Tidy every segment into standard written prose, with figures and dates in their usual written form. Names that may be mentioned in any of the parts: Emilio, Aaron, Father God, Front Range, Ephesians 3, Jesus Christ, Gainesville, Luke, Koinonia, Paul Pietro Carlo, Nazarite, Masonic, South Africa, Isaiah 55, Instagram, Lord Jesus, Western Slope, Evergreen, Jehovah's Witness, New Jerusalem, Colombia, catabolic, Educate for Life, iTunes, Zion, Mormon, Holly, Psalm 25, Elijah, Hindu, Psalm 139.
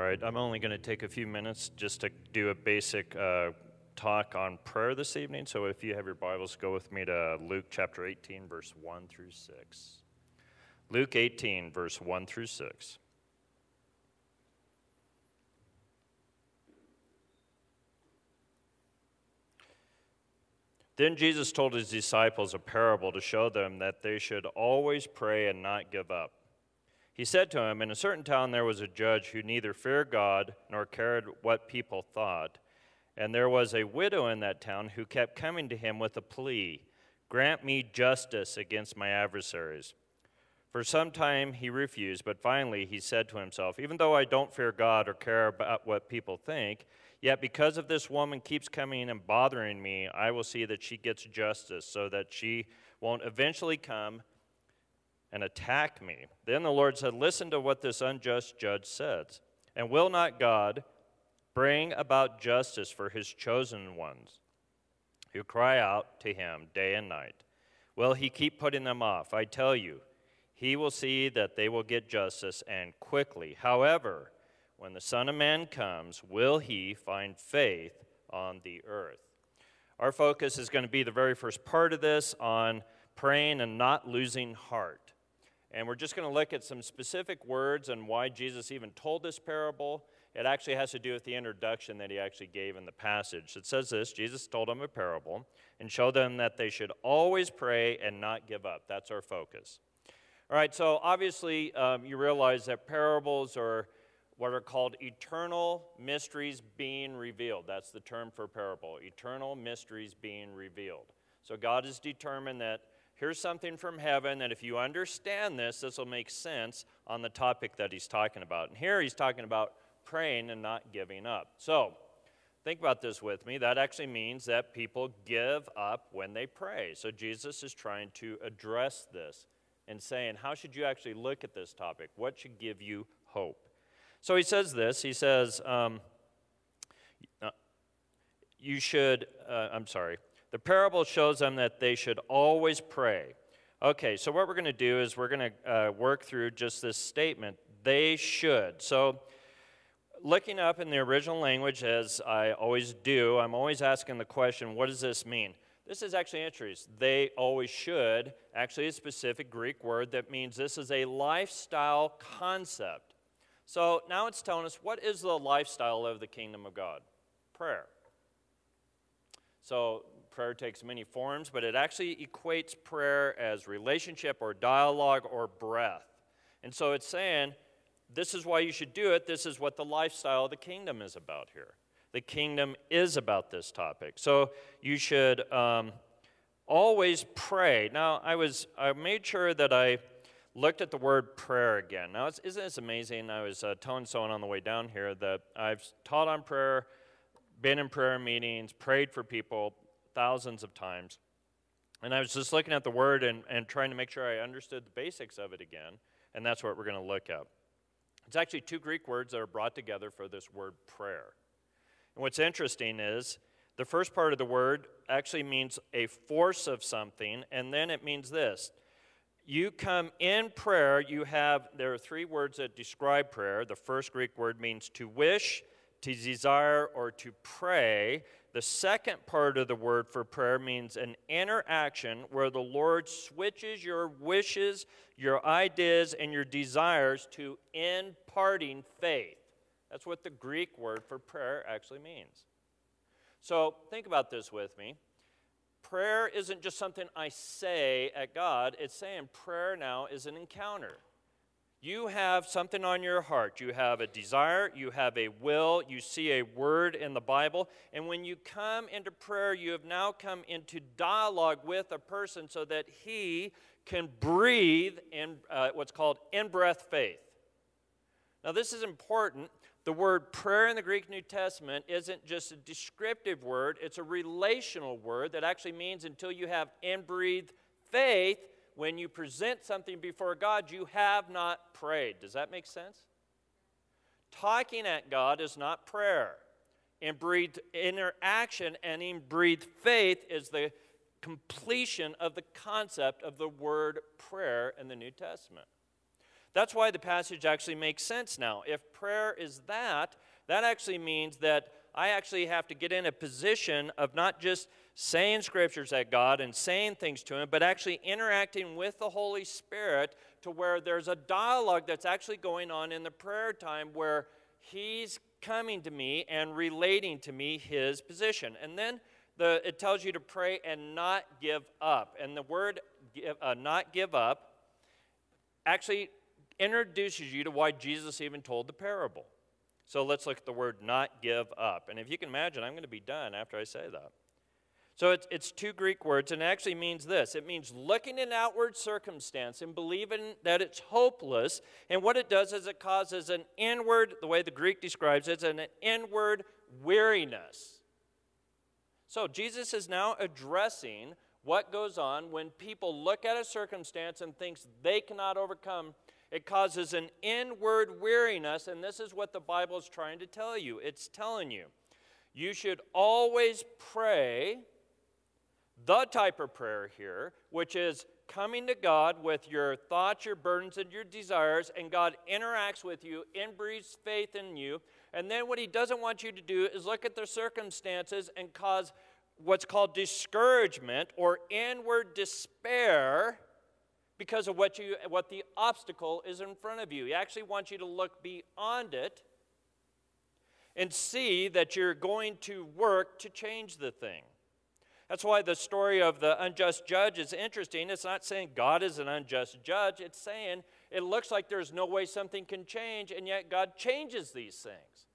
All right, I'm only going to take a few minutes just to do a basic talk on prayer this evening. So if you have your Bibles, go with me to Luke chapter 18, verse 1 through 6. Luke 18, verse 1 through 6. Then Jesus told his disciples a parable to show them that they should always pray and not give up. He said to him, "In a certain town there was a judge who neither feared God nor cared what people thought. And there was a widow in that town who kept coming to him with a plea, 'Grant me justice against my adversaries.' For some time he refused, but finally he said to himself, 'Even though I don't fear God or care about what people think, yet because of this woman keeps coming and bothering me, I will see that she gets justice so that she won't eventually come and attack me.' Then the Lord said, 'Listen to what this unjust judge says. And will not God bring about justice for his chosen ones who cry out to him day and night? Will he keep putting them off? I tell you, he will see that they will get justice, and quickly. However, when the Son of Man comes, will he find faith on the earth?'" Our focus is going to be the very first part of this on praying and not losing heart. And we're just going to look at some specific words and why Jesus even told this parable. It actually has to do with the introduction that he actually gave in the passage. It says this: Jesus told them a parable and showed them that they should always pray and not give up. That's our focus. All right, so obviously you realize that parables are what are called eternal mysteries being revealed. That's the term for parable, eternal mysteries being revealed. So God has determined that here's something from heaven that if you understand this, this will make sense on the topic that he's talking about. And here he's talking about praying and not giving up. So think about this with me. That actually means that people give up when they pray. So Jesus is trying to address this and saying, how should you actually look at this topic? What should give you hope? So he says this, he says, the parable shows them that they should always pray. Okay, so what we're going to do is we're going to work through just this statement, they should. So looking up in the original language, as I always do, I'm always asking the question, what does this mean? This is actually interesting. They always should. Actually, a specific Greek word that means this is a lifestyle concept. So now it's telling us, what is the lifestyle of the kingdom of God? Prayer. So prayer takes many forms, but it actually equates prayer as relationship or dialogue or breath. And so it's saying, this is why you should do it. This is what the lifestyle of the kingdom is about here. The kingdom is about this topic. So you should always pray. Now, I made sure that I looked at the word prayer again. Now, isn't this amazing? I was telling someone on the way down here that I've taught on prayer, been in prayer meetings, prayed for people thousands of times. And I was just looking at the word and trying to make sure I understood the basics of it again. And that's what we're going to look at. It's actually two Greek words that are brought together for this word prayer. And what's interesting is the first part of the word actually means a force of something, and then it means this. You come in prayer, there are three words that describe prayer. The first Greek word means to wish, to desire, or to pray. The second part of the word for prayer means an interaction where the Lord switches your wishes, your ideas, and your desires to imparting faith. That's what the Greek word for prayer actually means. So think about this with me. Prayer isn't just something I say at God. It's saying prayer now is an encounter. You have something on your heart. You have a desire. You have a will. You see a word in the Bible. And when you come into prayer, you have now come into dialogue with a person so that he can breathe in what's called in-breath faith. Now, this is important. The word prayer in the Greek New Testament isn't just a descriptive word. It's a relational word that actually means until you have in-breathed faith, when you present something before God, you have not prayed. Does that make sense? Talking at God is not prayer. In-breathed interaction and in-breathed faith is the completion of the concept of the word prayer in the New Testament. That's why the passage actually makes sense now. If prayer is that, that actually means that I actually have to get in a position of not just saying scriptures at God and saying things to Him, but actually interacting with the Holy Spirit to where there's a dialogue that's actually going on in the prayer time where He's coming to me and relating to me His position. And then it tells you to pray and not give up. And the word not give up actually introduces you to why Jesus even told the parable. So let's look at the word not give up. And if you can imagine, I'm going to be done after I say that. So it's two Greek words, and it actually means this. It means looking at an outward circumstance and believing that it's hopeless. And what it does is it causes an inward, the way the Greek describes it, an inward weariness. So Jesus is now addressing what goes on when people look at a circumstance and thinks they cannot overcome. It causes an inward weariness, and this is what the Bible is trying to tell you. It's telling you, you should always pray the type of prayer here, which is coming to God with your thoughts, your burdens, and your desires, and God interacts with you, breathes faith in you, and then what He doesn't want you to do is look at the circumstances and cause what's called discouragement or inward despair because of what the obstacle is in front of you. He actually wants you to look beyond it and see that you're going to work to change the thing. That's why the story of the unjust judge is interesting. It's not saying God is an unjust judge. It's saying it looks like there's no way something can change, and yet God changes these things.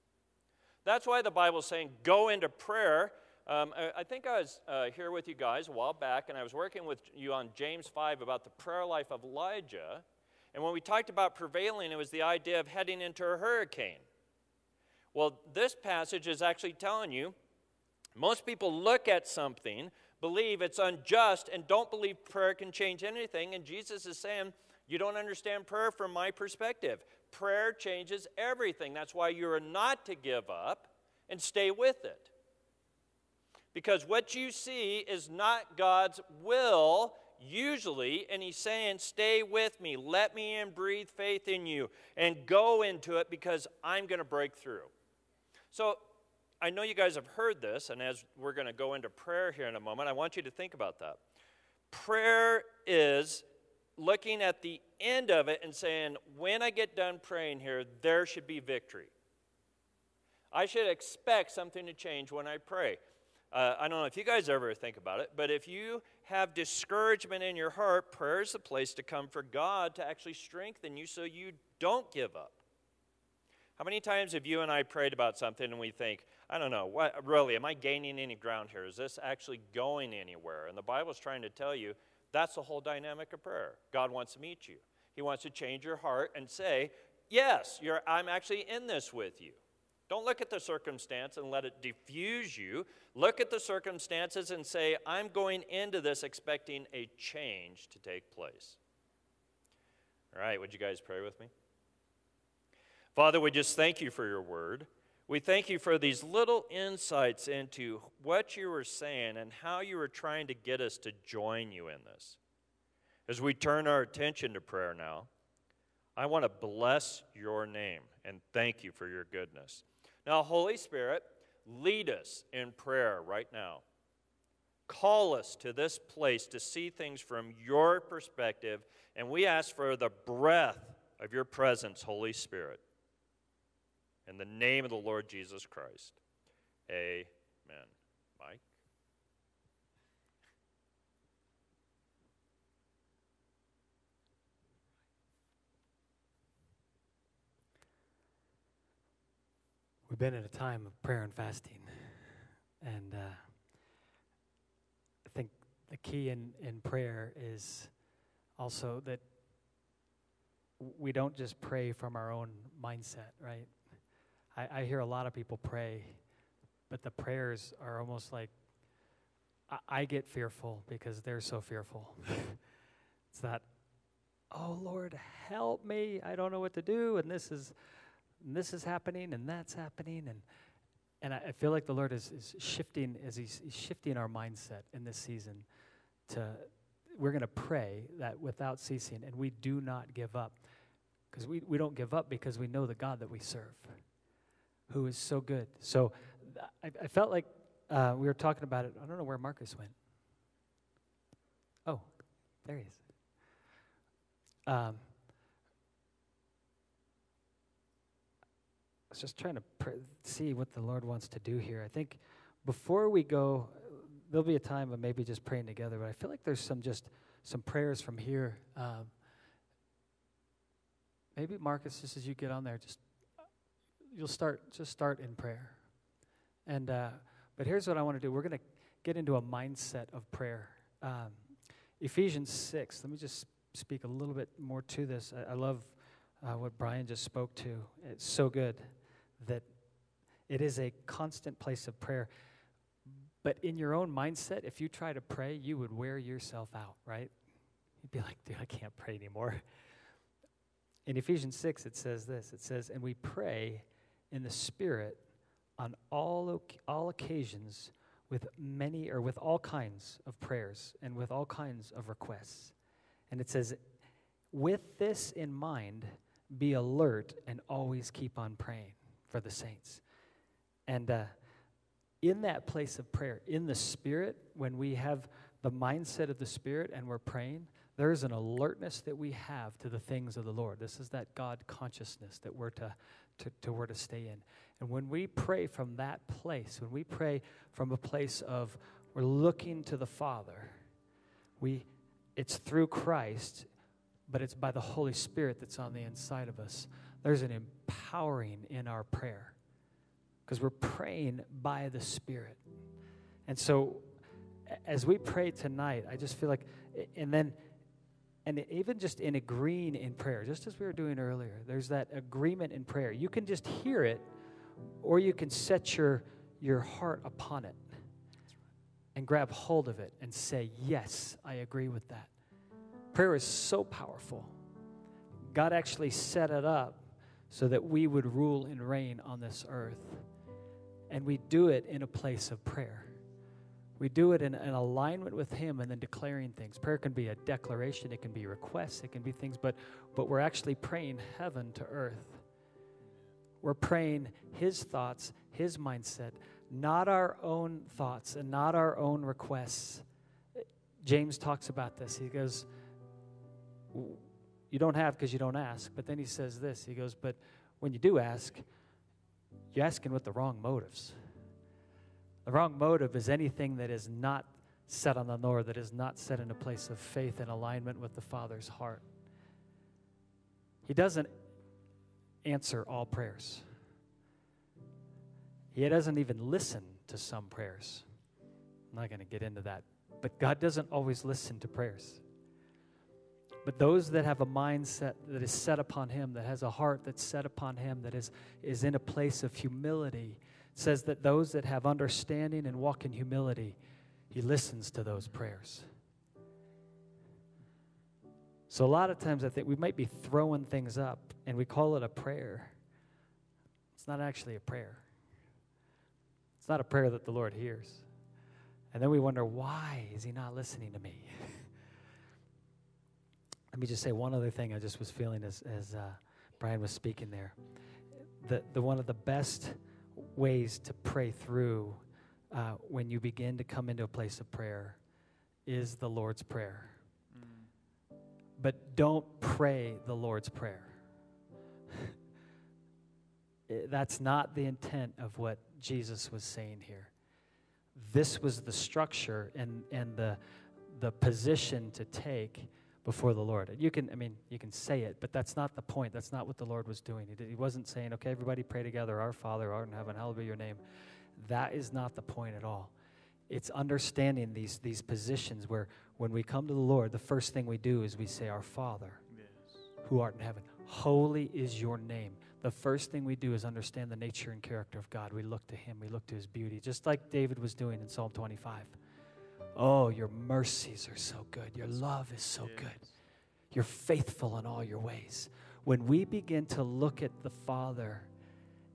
That's why the Bible's saying go into prayer. I think I was here with you guys a while back, and I was working with you on James 5 about the prayer life of Elijah. And when we talked about prevailing, it was the idea of heading into a hurricane. Well, this passage is actually telling you, most people look at something, believe it's unjust, and don't believe prayer can change anything. And Jesus is saying, you don't understand prayer from my perspective. Prayer changes everything. That's why you are not to give up and stay with it. Because what you see is not God's will, usually, and He's saying, stay with me, let me in, breathe faith in you, and go into it because I'm going to break through. So I know you guys have heard this, and as we're going to go into prayer here in a moment, I want you to think about that. Prayer is looking at the end of it and saying, when I get done praying here, there should be victory. I should expect something to change when I pray. I don't know if you guys ever think about it, but if you have discouragement in your heart, prayer is the place to come for God to actually strengthen you so you don't give up. How many times have you and I prayed about something and we think, I don't know, what, really, am I gaining any ground here? Is this actually going anywhere? And the Bible's trying to tell you that's the whole dynamic of prayer. God wants to meet you. He wants to change your heart and say, yes, I'm actually in this with you. Don't look at the circumstance and let it diffuse you. Look at the circumstances and say, I'm going into this expecting a change to take place. All right, would you guys pray with me? Father, we just thank you for your word. We thank you for these little insights into what you were saying and how you were trying to get us to join you in this. As we turn our attention to prayer now, I want to bless your name and thank you for your goodness. Now, Holy Spirit, lead us in prayer right now. Call us to this place to see things from your perspective, and we ask for the breath of your presence, Holy Spirit. In the name of the Lord Jesus Christ, amen. Mike? We've been at a time of prayer and fasting, and I think the key in prayer is also that we don't just pray from our own mindset, right? I hear a lot of people pray, but the prayers are almost like, I get fearful because they're so fearful. It's that, oh, Lord, help me. I don't know what to do, and this is happening, and that's happening, and I feel like the Lord is shifting, as he's shifting our mindset in this season we're going to pray that without ceasing, and we do not give up. Because we don't give up because we know the God that we serve, who is so good. So I felt like we were talking about it. I don't know where Marcus went. Oh, there he is. I was just trying to see what the Lord wants to do here. I think before we go, there'll be a time of maybe just praying together, but I feel like there's some prayers from here. Maybe, Marcus, just as you get on there, just start in prayer. And but here's what I want to do. We're going to get into a mindset of prayer. Ephesians 6, let me just speak a little bit more to this. I love what Brian just spoke to. It's so good that it is a constant place of prayer. But in your own mindset, if you try to pray, you would wear yourself out, right? You'd be like, dude, I can't pray anymore. In Ephesians 6, it says this. It says, and we pray in the Spirit on all occasions with all kinds of prayers and with all kinds of requests. And it says, with this in mind, be alert and always keep on praying for the saints. And in that place of prayer, in the Spirit, when we have the mindset of the Spirit and we're praying, there is an alertness that we have to the things of the Lord. This is that God consciousness that we're to stay in. And when we pray from that place, when we pray from a place of we're looking to the Father, it's through Christ, but it's by the Holy Spirit that's on the inside of us. There's an empowering in our prayer because we're praying by the Spirit. And so as we pray tonight, I just feel like, and even just in agreeing in prayer, just as we were doing earlier, there's that agreement in prayer. You can just hear it, or you can set your heart upon it and grab hold of it and say, yes, I agree with that. Prayer is so powerful. God actually set it up so that we would rule and reign on this earth. And we do it in a place of prayer. We do it in alignment with Him and then declaring things. Prayer can be a declaration. It can be requests. It can be things. But we're actually praying heaven to earth. We're praying His thoughts, His mindset, not our own thoughts and not our own requests. James talks about this. He goes, you don't have because you don't ask. But then he says this. He goes, but when you do ask, you're asking with the wrong motives. The wrong motive is anything that is not set on the Lord, that is not set in a place of faith and alignment with the Father's heart. He doesn't answer all prayers. He doesn't even listen to some prayers. I'm not going to get into that. But God doesn't always listen to prayers. But those that have a mindset that is set upon Him, that has a heart that's set upon Him, that is in a place of humility, says that those that have understanding and walk in humility, He listens to those prayers. So a lot of times I think we might be throwing things up and we call it a prayer. It's not actually a prayer. It's not a prayer that the Lord hears. And then we wonder, why is He not listening to me? Let me just say one other thing I just was feeling as Brian was speaking there. The one of the best ways to pray through when you begin to come into a place of prayer is the Lord's Prayer. Mm. But don't pray the Lord's Prayer. That's not the intent of what Jesus was saying here. This was the structure and the position to take before the Lord. And you can say it, but that's not the point. That's not what the Lord was doing. He wasn't saying, okay, everybody pray together, our Father who art in heaven, hallowed be your name. That is not the point at all. It's understanding these positions where when we come to the Lord, the first thing we do is we say, our Father, yes, who art in heaven, holy is your name. The first thing we do is understand the nature and character of God. We look to Him. We look to His beauty, just like David was doing in Psalm 25. Oh, your mercies are so good. Your love is so good. You're faithful in all your ways. When we begin to look at the Father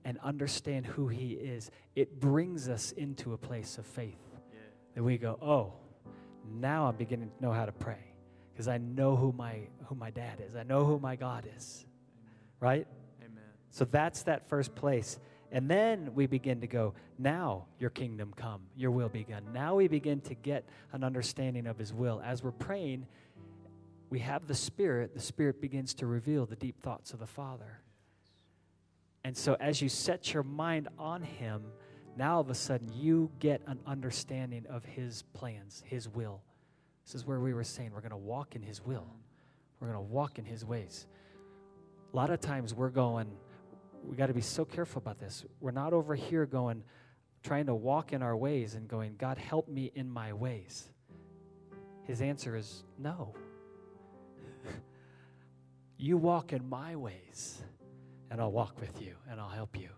and understand who He is, it brings us into a place of faith. And we go, oh, now I'm beginning to know how to pray because I know who my dad is. I know who my God is. Amen. right? Amen. So that's that first place. And then we begin to go, now your kingdom come, your will be done. Now we begin to get an understanding of his will. As we're praying, we have the Spirit begins to reveal the deep thoughts of the Father. And so as you set your mind on him, now all of a sudden you get an understanding of his plans, his will. This is where we were saying we're going to walk in his will. We're going to walk in his ways. A lot of times we're going, we got to be so careful about this. We're not over here going, trying to walk in our ways and going, God, help me in my ways. His answer is no. You walk in my ways, and I'll walk with you, and I'll help you,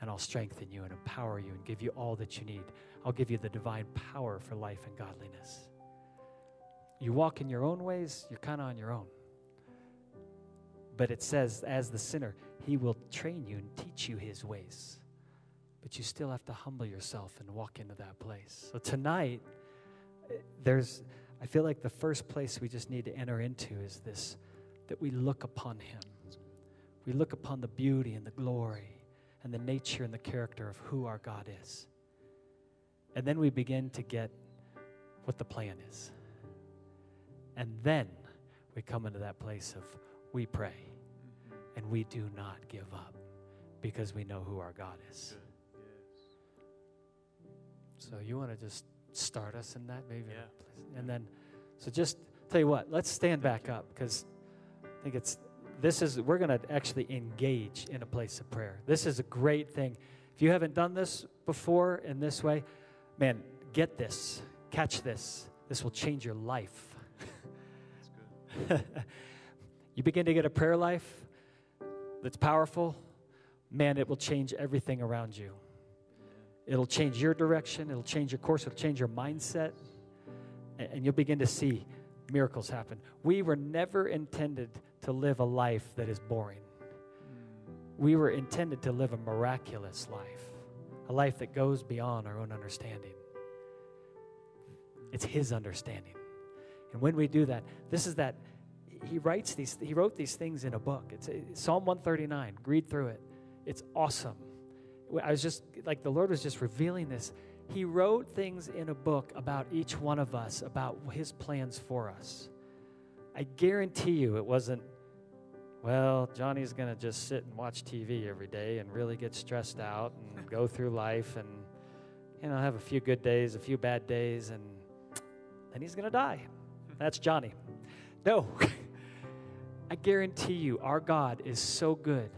and I'll strengthen you and empower you and give you all that you need. I'll give you the divine power for life and godliness. You walk in your own ways, you're kind of on your own. But it says, as the sinner, he will train you and teach you his ways. But you still have to humble yourself and walk into that place. So tonight, I feel like the first place we just need to enter into is this, that we look upon him. We look upon the beauty and the glory and the nature and the character of who our God is. And then we begin to get what the plan is. And then we come into that place of we pray. And we do not give up because we know who our God is. So you want to just start us in that maybe? Yeah. And then, so just tell you what, let's stand back up because I think we're going to actually engage in a place of prayer. This is a great thing. If you haven't done this before in this way, man, get this, catch this. This will change your life. That's good. You begin to get a prayer life that's powerful, man, it will change everything around you. It'll change your direction. It'll change your course. It'll change your mindset. And you'll begin to see miracles happen. We were never intended to live a life that is boring. We were intended to live a miraculous life, a life that goes beyond our own understanding. It's his understanding. And when we do that, this is that. He wrote these things in a book. It's Psalm 139. Read through it. It's awesome. I was just, like the Lord was just revealing this. He wrote things in a book about each one of us, about his plans for us. I guarantee you it wasn't, well, Johnny's going to just sit and watch TV every day and really get stressed out and go through life and, you know, have a few good days, a few bad days, and then he's going to die. That's Johnny. No. I guarantee you, our God is so good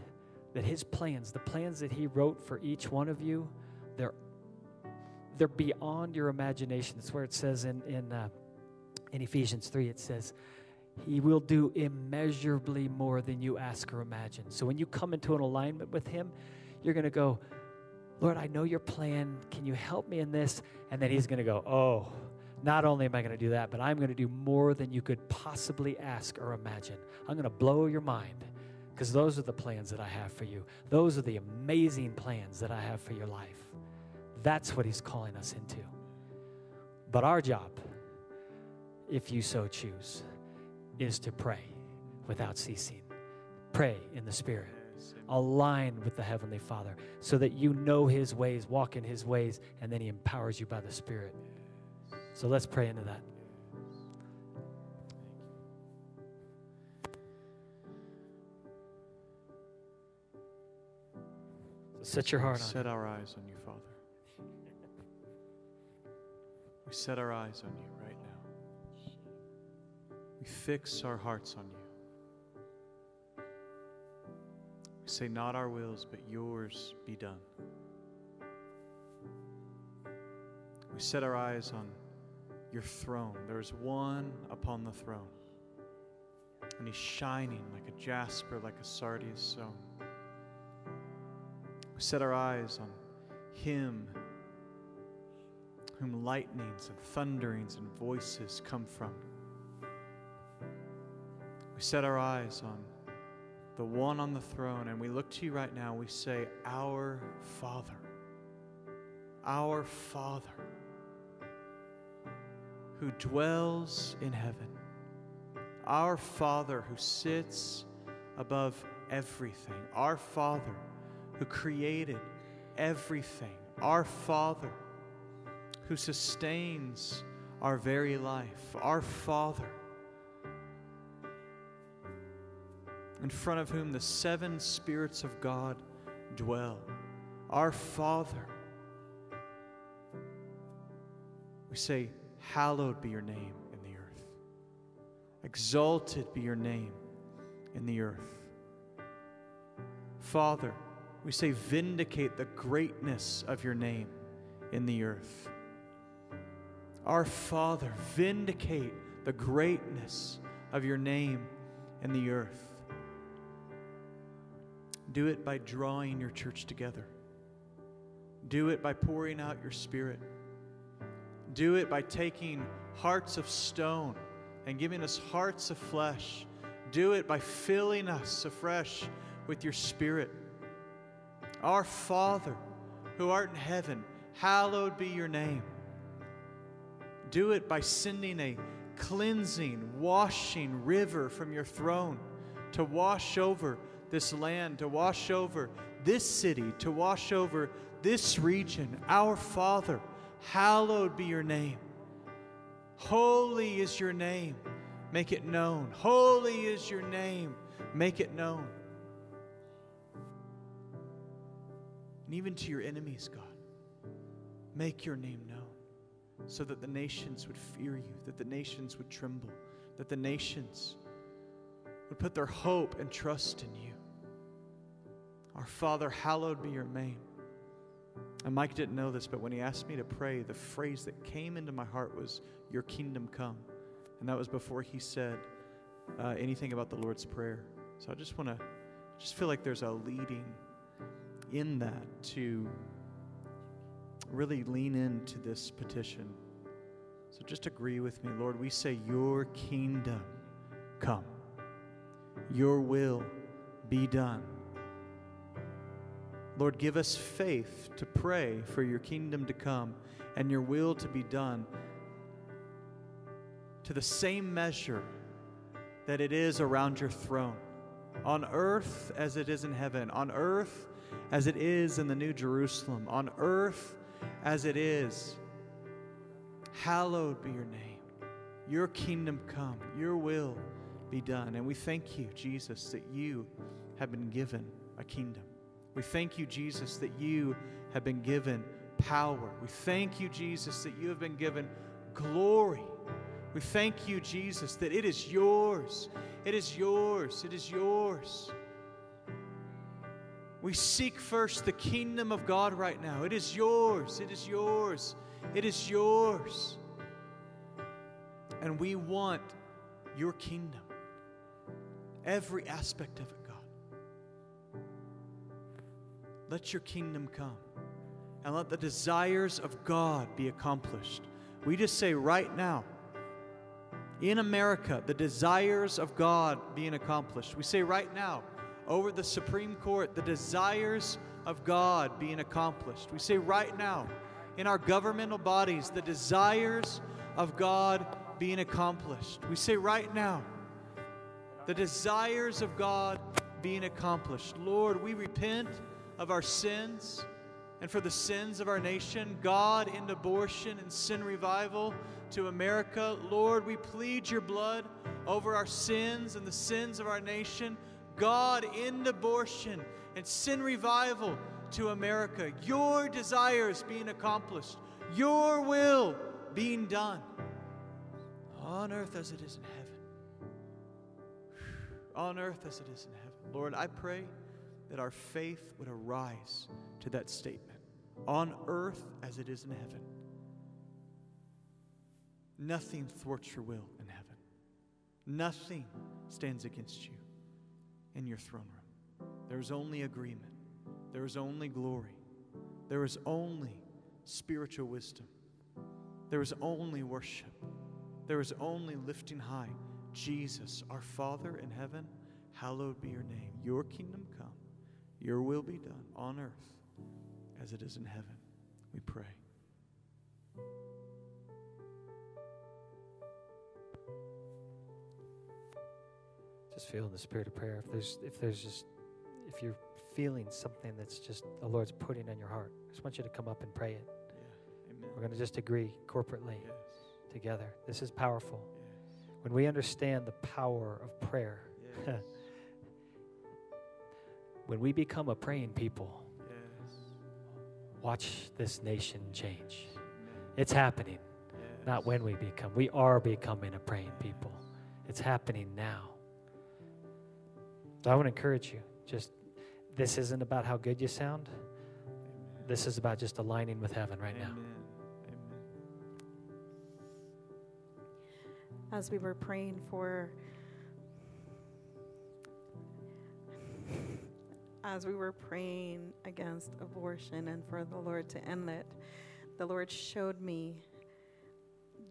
that his plans, the plans that he wrote for each one of you, they're beyond your imagination. That's where it says in Ephesians 3, it says, he will do immeasurably more than you ask or imagine. So when you come into an alignment with him, you're going to go, Lord, I know your plan. Can you help me in this? And then he's going to go, oh, not only am I going to do that, but I'm going to do more than you could possibly ask or imagine. I'm going to blow your mind because those are the plans that I have for you. Those are the amazing plans that I have for your life. That's what he's calling us into. But our job, if you so choose, is to pray without ceasing. Pray in the Spirit. Align with the Heavenly Father so that you know his ways, walk in his ways, and then he empowers you by the Spirit. So let's pray into that. So set your heart on you. Set our eyes on you, Father. We set our eyes on you right now. We fix our hearts on you. We say, not our wills, but yours be done. We set our eyes on your throne. There is one upon the throne, and he's shining like a jasper, like a sardius stone. We set our eyes on him whom lightnings and thunderings and voices come from. We set our eyes on the one on the throne, and we look to you right now. We say, our Father, our Father, who dwells in heaven, our Father who sits above everything. Our Father who created everything. Our Father who sustains our very life. Our Father in front of whom the seven spirits of God dwell. Our Father. We say, hallowed be your name in the earth. Exalted be your name in the earth. Father, we say, vindicate the greatness of your name in the earth. Our Father, vindicate the greatness of your name in the earth. Do it by drawing your church together. Do it by pouring out your Spirit. Do it by taking hearts of stone and giving us hearts of flesh. Do it by filling us afresh with your Spirit. Our Father, who art in heaven, hallowed be your name. Do it by sending a cleansing, washing river from your throne to wash over this land, to wash over this city, to wash over this region. Our Father, hallowed be your name. Holy is your name. Make it known. Holy is your name. Make it known. And even to your enemies, God, make your name known so that the nations would fear you, that the nations would tremble, that the nations would put their hope and trust in you. Our Father, hallowed be your name. And Mike didn't know this, but when he asked me to pray, the phrase that came into my heart was, your kingdom come. And that was before he said anything about the Lord's Prayer. So I just want to, feel like there's a leading in that to really lean into this petition. So just agree with me, Lord. We say, your kingdom come. Your will be done. Lord, give us faith to pray for your kingdom to come and your will to be done to the same measure that it is around your throne, on earth as it is in heaven, on earth as it is in the New Jerusalem, on earth as it is. Hallowed be your name. Your kingdom come, your will be done. And we thank you, Jesus, that you have been given a kingdom. We thank you, Jesus, that you have been given power. We thank you, Jesus, that you have been given glory. We thank you, Jesus, that it is yours. It is yours. It is yours. We seek first the kingdom of God right now. It is yours. It is yours. It is yours. And we want your kingdom. Every aspect of it. Let your kingdom come and let the desires of God be accomplished. We just say right now, in America, the desires of God being accomplished. We say right now, over the Supreme Court, the desires of God being accomplished. We say right now, in our governmental bodies, the desires of God being accomplished. We say right now, the desires of God being accomplished. Lord, we repent of our sins and for the sins of our nation. God, end abortion and sin revival to America. Lord, we plead your blood over our sins and the sins of our nation. God, end abortion and sin revival to America. Your desires being accomplished. Your will being done on earth as it is in heaven. On earth as it is in heaven. Lord, I pray that our faith would arise to that statement, on earth as it is in heaven. Nothing thwarts your will in heaven. Nothing stands against you in your throne room. There is only agreement. There is only glory. There is only spiritual wisdom. There is only worship. There is only lifting high. Jesus, our Father in heaven, hallowed be your name. Your kingdom come. Your will be done on earth as it is in heaven, we pray. Just feel in the spirit of prayer. If there's just you're feeling something that's just the Lord's putting on your heart, I just want you to come up and pray it. Yeah. Amen. We're going to just agree corporately together. This is powerful. Yes. When we understand the power of prayer, yes. When we become a praying people, yes. Watch this nation change. Amen. It's happening. Yes. Not when we become. We are becoming a praying people. It's happening now. So I want to encourage you. Just, this isn't about how good you sound. Amen. This is about just aligning with heaven right Amen. Now. Amen. As we were praying for, against abortion and for the Lord to end it, the Lord showed me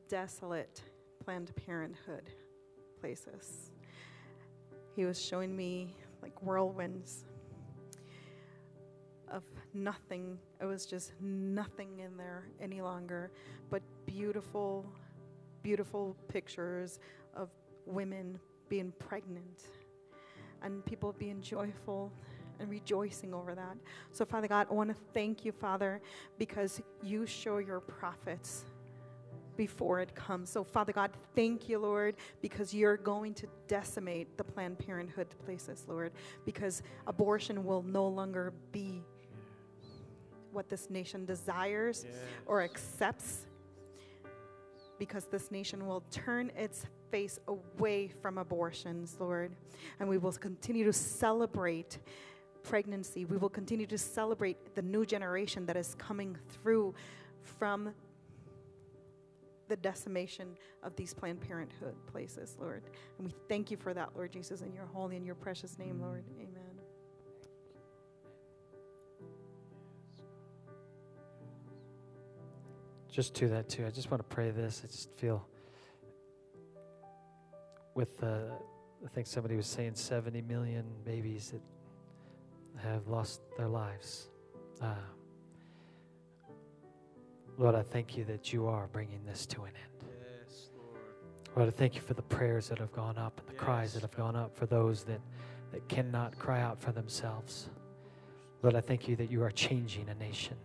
desolate Planned Parenthood places. He was showing me like whirlwinds of nothing. It was just nothing in there any longer, but beautiful, beautiful pictures of women being pregnant and people being joyful and rejoicing over that. So, Father God, I want to thank you, Father, because you show your prophets before it comes. So, Father God, thank you, Lord, because you're going to decimate the Planned Parenthood places, Lord, because abortion will no longer be what this nation desires or accepts, because this nation will turn its face away from abortions, Lord, and we will continue to celebrate pregnancy. We will continue to celebrate the new generation that is coming through from the decimation of these Planned Parenthood places, Lord. And we thank you for that, Lord Jesus, in your holy and your precious name, Lord. Amen. Just to that, too, I just want to pray this. I just feel with, I think somebody was saying 70 million babies that have lost their lives. Lord, I thank you that you are bringing this to an end. Yes, Lord. Lord, I thank you for the prayers that have gone up and the cries that have gone up for those that cannot cry out for themselves. Lord, I thank you that you are changing a nation.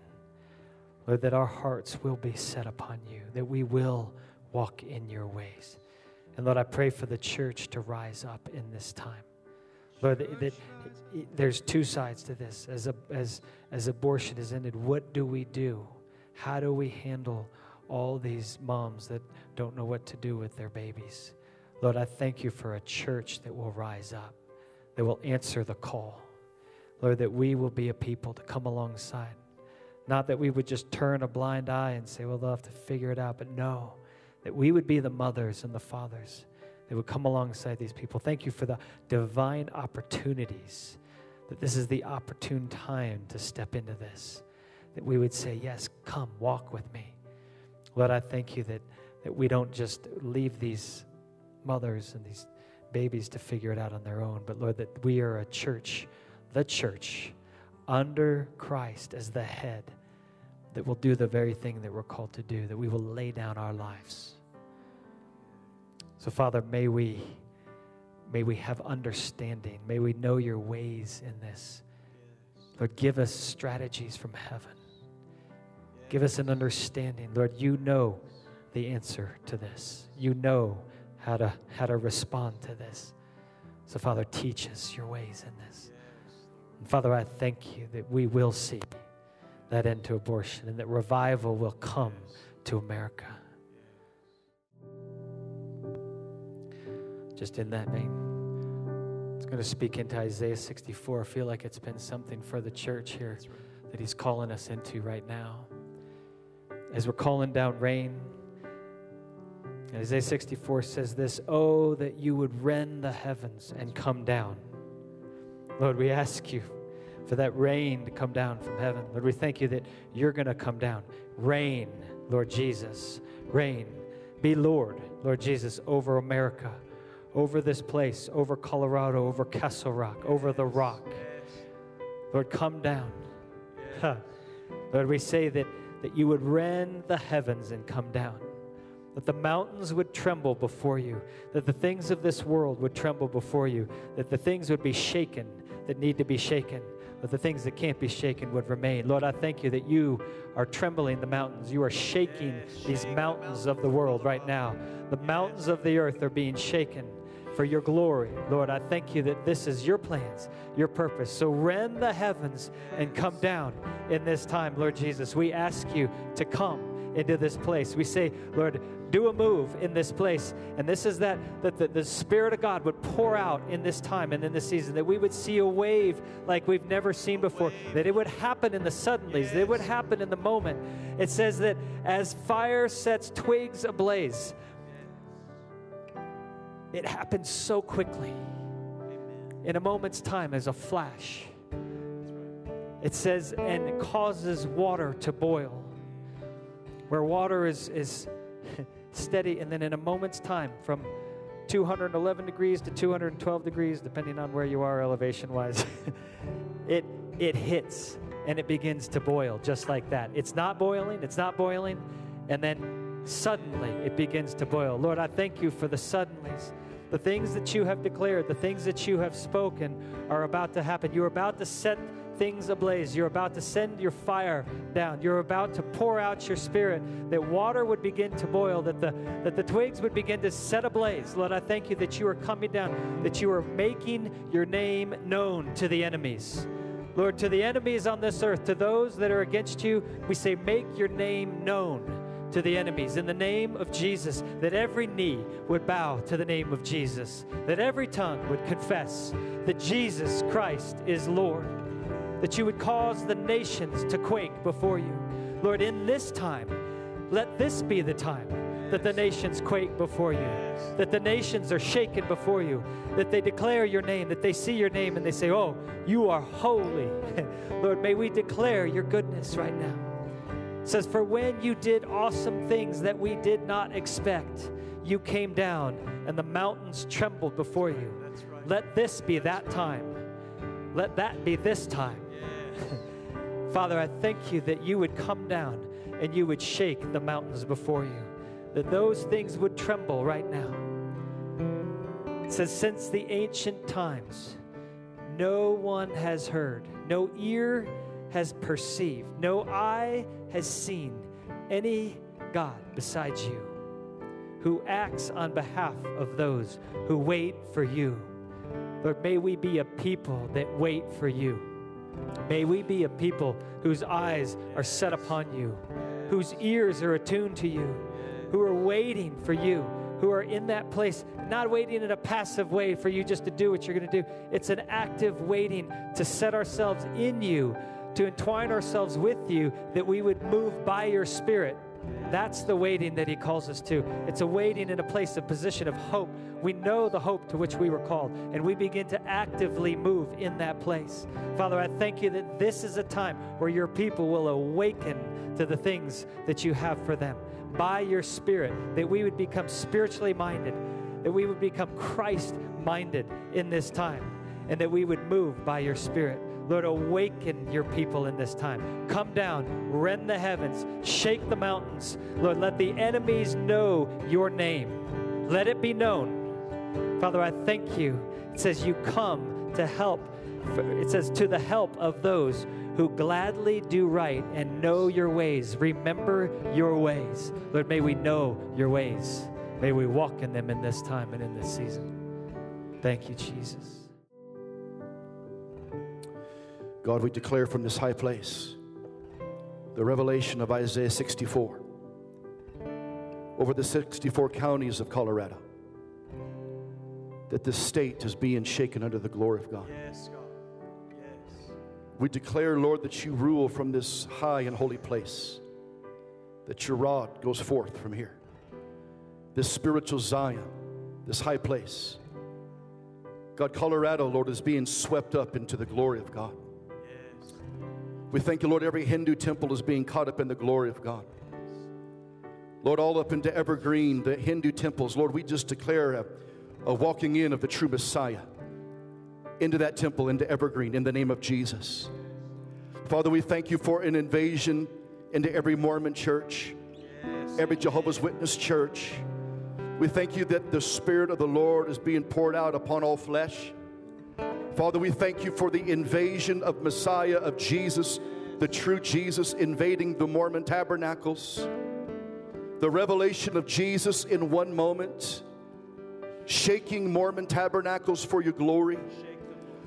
Lord, that our hearts will be set upon you, that we will walk in your ways. And Lord, I pray for the church to rise up in this time. Lord, that there's two sides to this. As abortion is ended, what do we do? How do we handle all these moms that don't know what to do with their babies? Lord, I thank you for a church that will rise up, that will answer the call. Lord, that we will be a people to come alongside. Not that we would just turn a blind eye and say, well, they'll have to figure it out. But no, that we would be the mothers and the fathers that would come alongside these people. Thank you for the divine opportunities, that this is the opportune time to step into this. That we would say, yes, come, walk with me. Lord, I thank you that we don't just leave these mothers and these babies to figure it out on their own, but Lord, that we are a church, the church, under Christ as the head, that will do the very thing that we're called to do, that we will lay down our lives. So, Father, may we have understanding. May we know your ways in this. Lord, give us strategies from heaven. Give us an understanding. Lord, you know the answer to this. You know how to respond to this. So, Father, teach us your ways in this. And Father, I thank you that we will see that end to abortion and that revival will come to America. Just in that vein, I'm going to speak into Isaiah 64. I feel like it's been something for the church here that he's calling us into right now. As we're calling down rain, Isaiah 64 says this, oh, that you would rend the heavens and come down. Lord, we ask you for that rain to come down from heaven. Lord, we thank you that you're going to come down. Reign, Lord Jesus. Reign. Be Lord, Lord Jesus, over America, over this place, over Colorado, over Castle Rock, over the rock. Lord, come down. Lord, we say that you would rend the heavens and come down. that the mountains would tremble before you, that the things of this world would tremble before you, that the things would be shaken that need to be shaken, that the things that can't be shaken would remain. Lord, I thank you that you are trembling the mountains. You are shaking these mountains of the world right now. The mountains of the earth are being shaken for your glory. Lord, I thank you that this is your plans, your purpose. So rend the heavens and come down in this time, Lord Jesus. We ask you to come into this place. We say, Lord, do a move in this place. And this is that the Spirit of God would pour out in this time and in this season, that we would see a wave like we've never seen before, that it would happen in the suddenlies, that it would happen in the moment. It says that as fire sets twigs ablaze, it happens so quickly. In a moment's time, as a flash. It says, and it causes water to boil. Where water is steady, and then in a moment's time, from 211 degrees to 212 degrees, depending on where you are elevation-wise, it hits, and it begins to boil just like that. It's not boiling, and then suddenly it begins to boil. Lord, I thank you for the suddenlies. The things that you have declared, the things that you have spoken are about to happen. You're about to set things ablaze. You're about to send your fire down. You're about to pour out your Spirit, that water would begin to boil, that the twigs would begin to set ablaze. Lord, I thank you that you are coming down, that you are making your name known to the enemies. Lord, to the enemies on this earth, to those that are against you, we say, make your name known to the enemies in the name of Jesus, that every knee would bow to the name of Jesus, that every tongue would confess that Jesus Christ is Lord, that you would cause the nations to quake before you. Lord, in this time, let this be the time that the nations quake before you, that the nations are shaken before you, that they declare your name, that they see your name and they say, oh, you are holy. Lord, may we declare your goodness right now. It says, for when you did awesome things that we did not expect, you came down and the mountains trembled before you. Right. Let this be that time. Let that be this time. Yeah. Father, I thank you that you would come down and you would shake the mountains before you, that those things would tremble right now. It says, since the ancient times, no one has heard, no ear has perceived, no eye has seen any God besides you, who acts on behalf of those who wait for you. Lord, may we be a people that wait for you. May we be a people whose eyes are set upon you, whose ears are attuned to you, who are waiting for you, who are in that place, not waiting in a passive way for you just to do what you're going to do. It's an active waiting to set ourselves in you, to entwine ourselves with you, that we would move by your Spirit. That's the waiting that he calls us to. It's a waiting in a place of position of hope. We know the hope to which we were called, and we begin to actively move in that place. Father, I thank you that this is a time where your people will awaken to the things that you have for them by your Spirit, that we would become spiritually minded, that we would become Christ-minded in this time, and that we would move by your Spirit. Lord, awaken your people in this time. Come down, rend the heavens, shake the mountains. Lord, let the enemies know your name. Let it be known. Father, I thank you. It says you come to help. It says to the help of those who gladly do right and know your ways. Remember your ways. Lord, may we know your ways. May we walk in them in this time and in this season. Thank you, Jesus. God, we declare from this high place the revelation of Isaiah 64 over the 64 counties of Colorado, that this state is being shaken under the glory of God. Yes, God. Yes. We declare, Lord, that you rule from this high and holy place, that your rod goes forth from here. This spiritual Zion, this high place. God, Colorado, Lord, is being swept up into the glory of God. We thank you, Lord, every Hindu temple is being caught up in the glory of God. Lord, all up into Evergreen, the Hindu temples, Lord, we just declare a walking in of the true Messiah into that temple, into Evergreen, in the name of Jesus. Father, we thank you for an invasion into every Mormon church, every Jehovah's Witness church. We thank you that the Spirit of the Lord is being poured out upon all flesh. Father, we thank you for the invasion of Messiah, of Jesus, the true Jesus, invading the Mormon tabernacles. The revelation of Jesus in one moment, shaking Mormon tabernacles for your glory.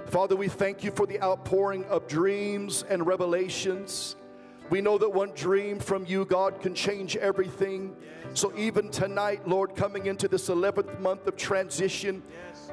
Father, we thank you for the outpouring of dreams and revelations. We know that one dream from you, God, can change everything. So even tonight, Lord, coming into this 11th month of transition,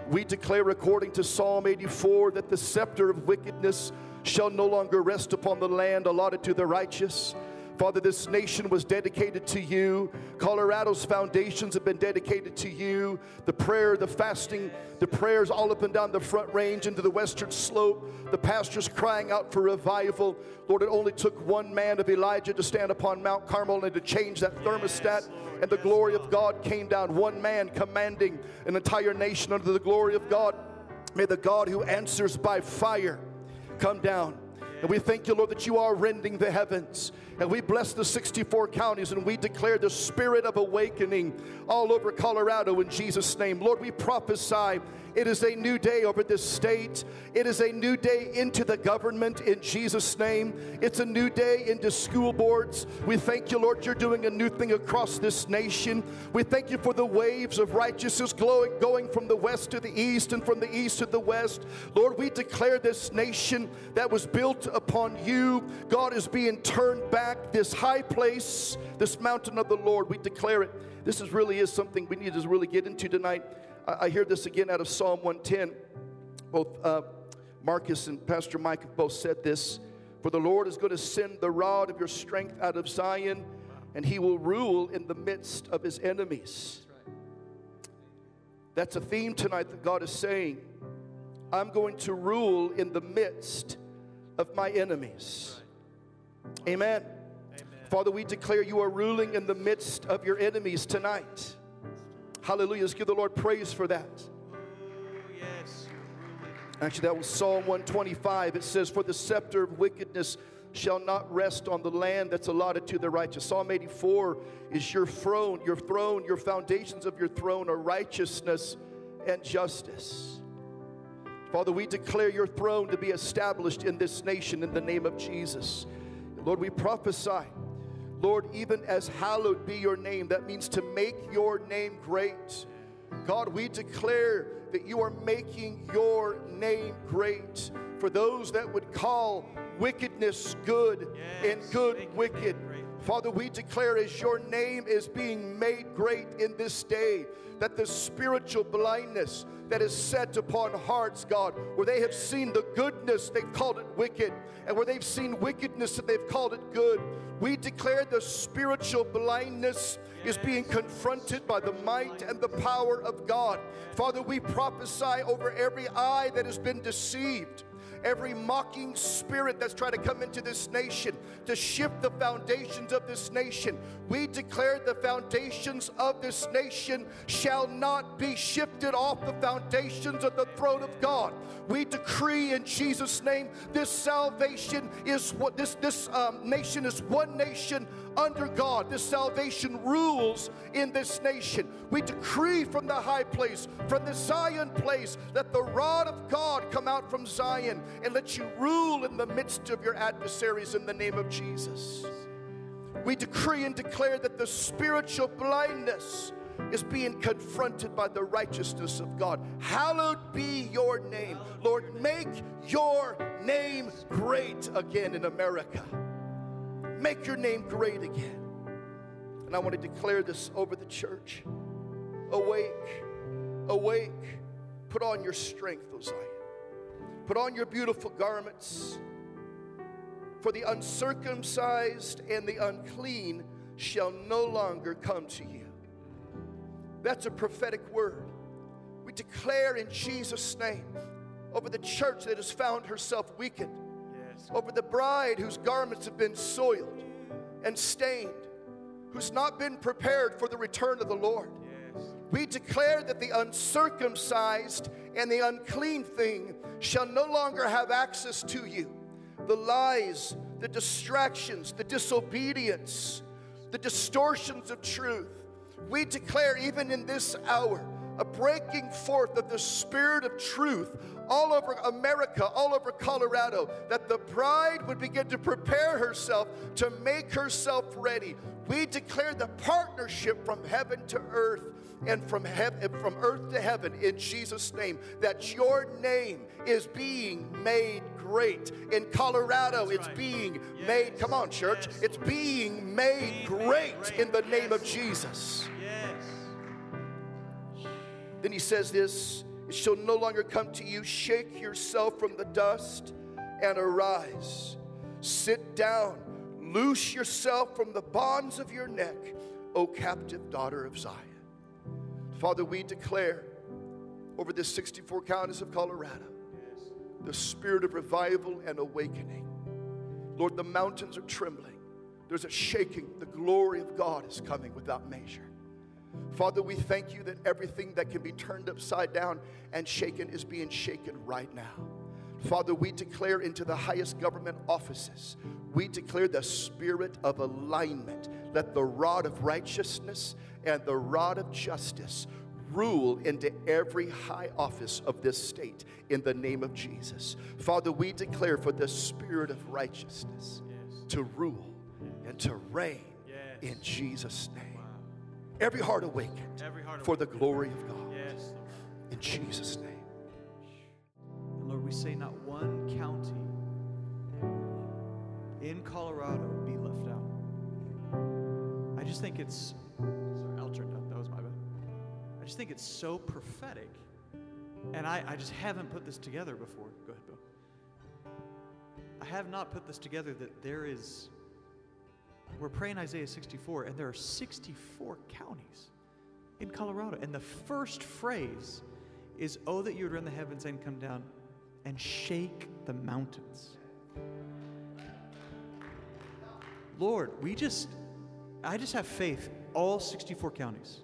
we declare according to Psalm 84 that the scepter of wickedness shall no longer rest upon the land allotted to the righteous. Father, this nation was dedicated to you. Colorado's foundations have been dedicated to you. The prayer, the fasting, the prayers all up and down the Front Range into the Western Slope. The pastors crying out for revival. Lord, it only took one man of Elijah to stand upon Mount Carmel and to change that thermostat. And the glory of God came down. One man commanding an entire nation under the glory of God. May the God who answers by fire come down. And we thank you, Lord, that you are rending the heavens. And we bless the 64 counties, and we declare the spirit of awakening all over Colorado in Jesus' name. Lord, we prophesy it is a new day over this state. It is a new day into the government in Jesus' name. It's a new day into school boards. We thank you, Lord, you're doing a new thing across this nation. We thank you for the waves of righteousness going from the west to the east and from the east to the west. Lord, we declare this nation that was built upon you, God, is being turned back. This high place, this mountain of the Lord, we declare it. This is really is something we need to really get into tonight. I hear this again out of Psalm 110. Both Marcus and Pastor Mike have both said this. For the Lord is going to send the rod of your strength out of Zion, and he will rule in the midst of his enemies. That's a theme tonight that God is saying. I'm going to rule in the midst of my enemies. Amen. Father, we declare you are ruling in the midst of your enemies tonight. Hallelujah. Let's give the Lord praise for that. Actually, that was Psalm 125. It says, for the scepter of wickedness shall not rest on the land that's allotted to the righteous. Psalm 84 is your throne, your foundations of your throne are righteousness and justice. Father, we declare your throne to be established in this nation in the name of Jesus. Lord, we prophesy, Lord, even as hallowed be your name, that means to make your name great. God, we declare that you are making your name great for those that would call wickedness good and good wicked. Father, we declare as your name is being made great in this day, that the spiritual blindness that is set upon hearts, God, where they have seen the goodness, they've called it wicked, and where they've seen wickedness and they've called it good. We declare the spiritual blindness is being confronted by the might and the power of God. Father, we prophesy over every eye that has been deceived, every mocking spirit that's trying to come into this nation to shift the foundations of this nation. We declare the foundations of this nation shall not be shifted off the foundations of the throne of God. We decree in Jesus' name, this salvation is what this nation is one nation under God. This salvation rules in this nation. We decree from the high place, from the Zion place, let the rod of God come out from Zion and let you rule in the midst of your adversaries in the name of Jesus. We decree and declare that the spiritual blindness is being confronted by the righteousness of God. Hallowed be your name. Lord, make your name great again in America. Make your name great again. And I want to declare this over the church. Awake, awake, put on your strength, O Zion. Put on your beautiful garments. For the uncircumcised and the unclean shall no longer come to you. That's a prophetic word. We declare in Jesus' name over the church that has found herself weakened, over the bride whose garments have been soiled and stained, who's not been prepared for the return of the Lord. We declare that the uncircumcised and the unclean thing shall no longer have access to you. The lies, the distractions, the disobedience, the distortions of truth. We declare even in this hour a breaking forth of the Spirit of truth all over America, all over Colorado, that the bride would begin to prepare herself, to make herself ready. We declare the partnership from heaven to earth and from earth to heaven in Jesus' name, that your name is being made great. In Colorado, it's being made, come on church, it's being made great in the name of Jesus. Yes. Then he says this, it shall no longer come to you, shake yourself from the dust and arise. Sit down, loose yourself from the bonds of your neck, O captive daughter of Zion. Father, we declare over the 64 counties of Colorado the spirit of revival and awakening. Lord, the mountains are trembling. There's a shaking. The glory of God is coming without measure. Father, we thank you that everything that can be turned upside down and shaken is being shaken right now. Father, we declare into the highest government offices, we declare the spirit of alignment. Let the rod of righteousness and the rod of justice rule into every high office of this state in the name of Jesus. Father, we declare for the spirit of righteousness to rule and to reign in Jesus' name. Every heart awakened, for the glory of God. Yes, Lord. In Jesus' name. And Lord, we say not one county in Colorado will be left out. I just think it's, sorry, I'll turn it up. That was my bad. I just think it's so prophetic. And I just haven't put this together before. Go ahead, Bill. I have not put this together that there is... We're praying Isaiah 64, and there are 64 counties in Colorado. And the first phrase is, oh, that you would rend the heavens and come down and shake the mountains. Lord, I just have faith, all 64 counties,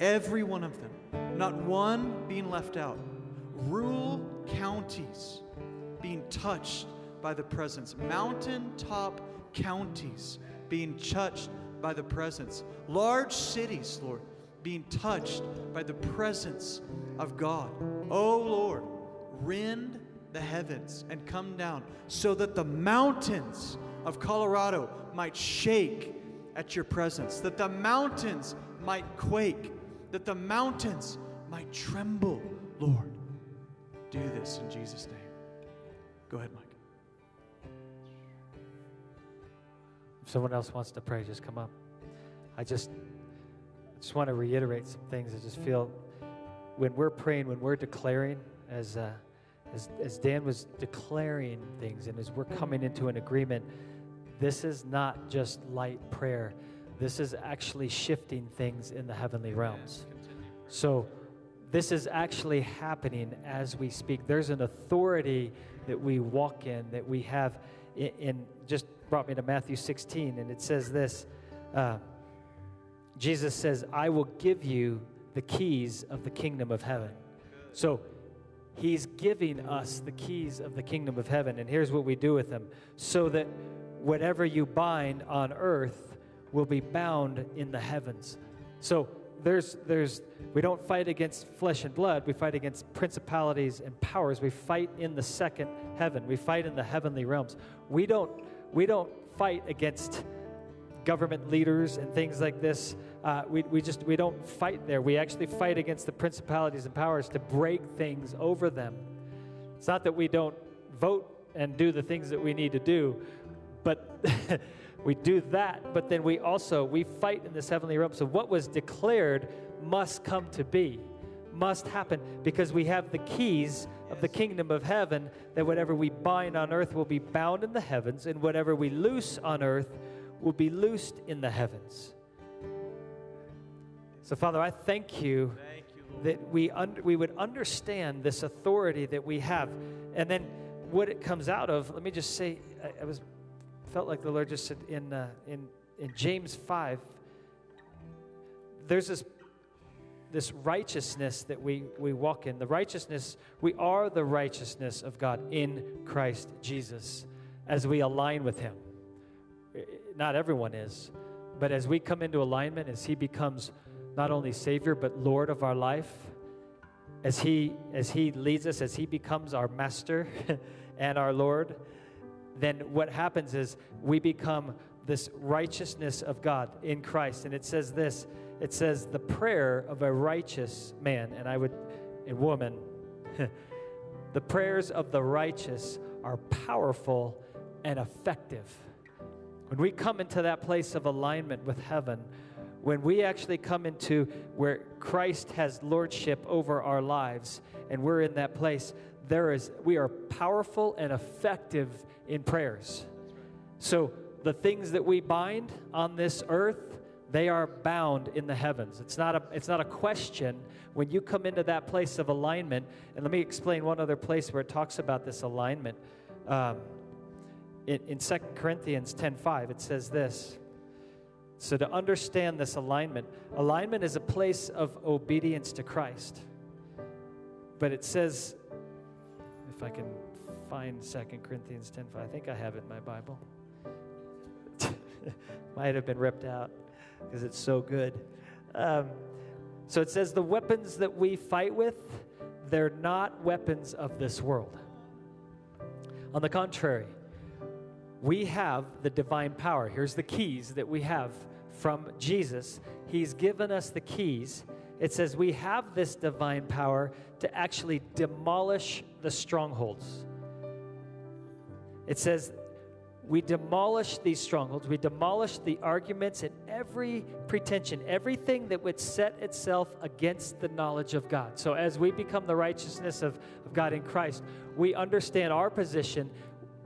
every one of them, not one being left out. Rural counties being touched by the presence. Mountaintop counties being touched by the presence. Large cities, Lord, being touched by the presence of God. Oh, Lord, rend the heavens and come down so that the mountains of Colorado might shake at your presence, that the mountains might quake, that the mountains might tremble. Lord, do this in Jesus' name. Go ahead, Mike. If someone else wants to pray, just come up. I just want to reiterate some things. I just feel when we're praying, when we're declaring, as Dan was declaring things, and as we're coming into an agreement, this is not just light prayer. This is actually shifting things in the heavenly realms. So this is actually happening as we speak. There's an authority that we walk in, that we have in just... brought me to Matthew 16, and it says this, Jesus says, I will give you the keys of the kingdom of heaven. So he's giving us the keys of the kingdom of heaven, and here's what we do with them, so that whatever you bind on earth will be bound in the heavens. So we don't fight against flesh and blood, we fight against principalities and powers, we fight in the second heaven, we fight in the heavenly realms. We don't fight against government leaders and things like this. We don't fight there. We actually fight against the principalities and powers to break things over them. It's not that we don't vote and do the things that we need to do, but we do that. But then we fight in this heavenly realm. So what was declared must come to be, must happen, because we have the keys of the kingdom of heaven, that whatever we bind on earth will be bound in the heavens, and whatever we loose on earth will be loosed in the heavens. So, Father, I thank you that we would understand this authority that we have. And then what it comes out of, let me just say, I felt like the Lord just said in James 5, there's this righteousness that we walk in. We are the righteousness of God in Christ Jesus as we align with him. Not everyone is, But as we come into alignment, as He becomes not only Savior, but Lord of our life, as He leads us, as He becomes our Master and our Lord, then what happens is we become this righteousness of God in Christ. And it says this, it says, the prayer of a righteous man, and woman, the prayers of the righteous are powerful and effective. When we come into that place of alignment with heaven, when we actually come into where Christ has lordship over our lives, and we're in that place, we are powerful and effective in prayers. So the things that we bind on this earth, they are bound in the heavens. It's not a question when you come into that place of alignment. And let me explain one other place where it talks about this alignment. In 2 Corinthians 10:5, it says this. So to understand this alignment is a place of obedience to Christ. But it says, if I can find 2 Corinthians 10:5, I think I have it in my Bible. Might have been ripped out because it's so good. So it says, the weapons that we fight with, they're not weapons of this world. On the contrary, we have the divine power. Here's the keys that we have from Jesus. He's given us the keys. It says we have this divine power to actually demolish the strongholds. It says we demolish these strongholds. We demolish the arguments and every pretension, everything that would set itself against the knowledge of God. So as we become the righteousness of God in Christ, we understand our position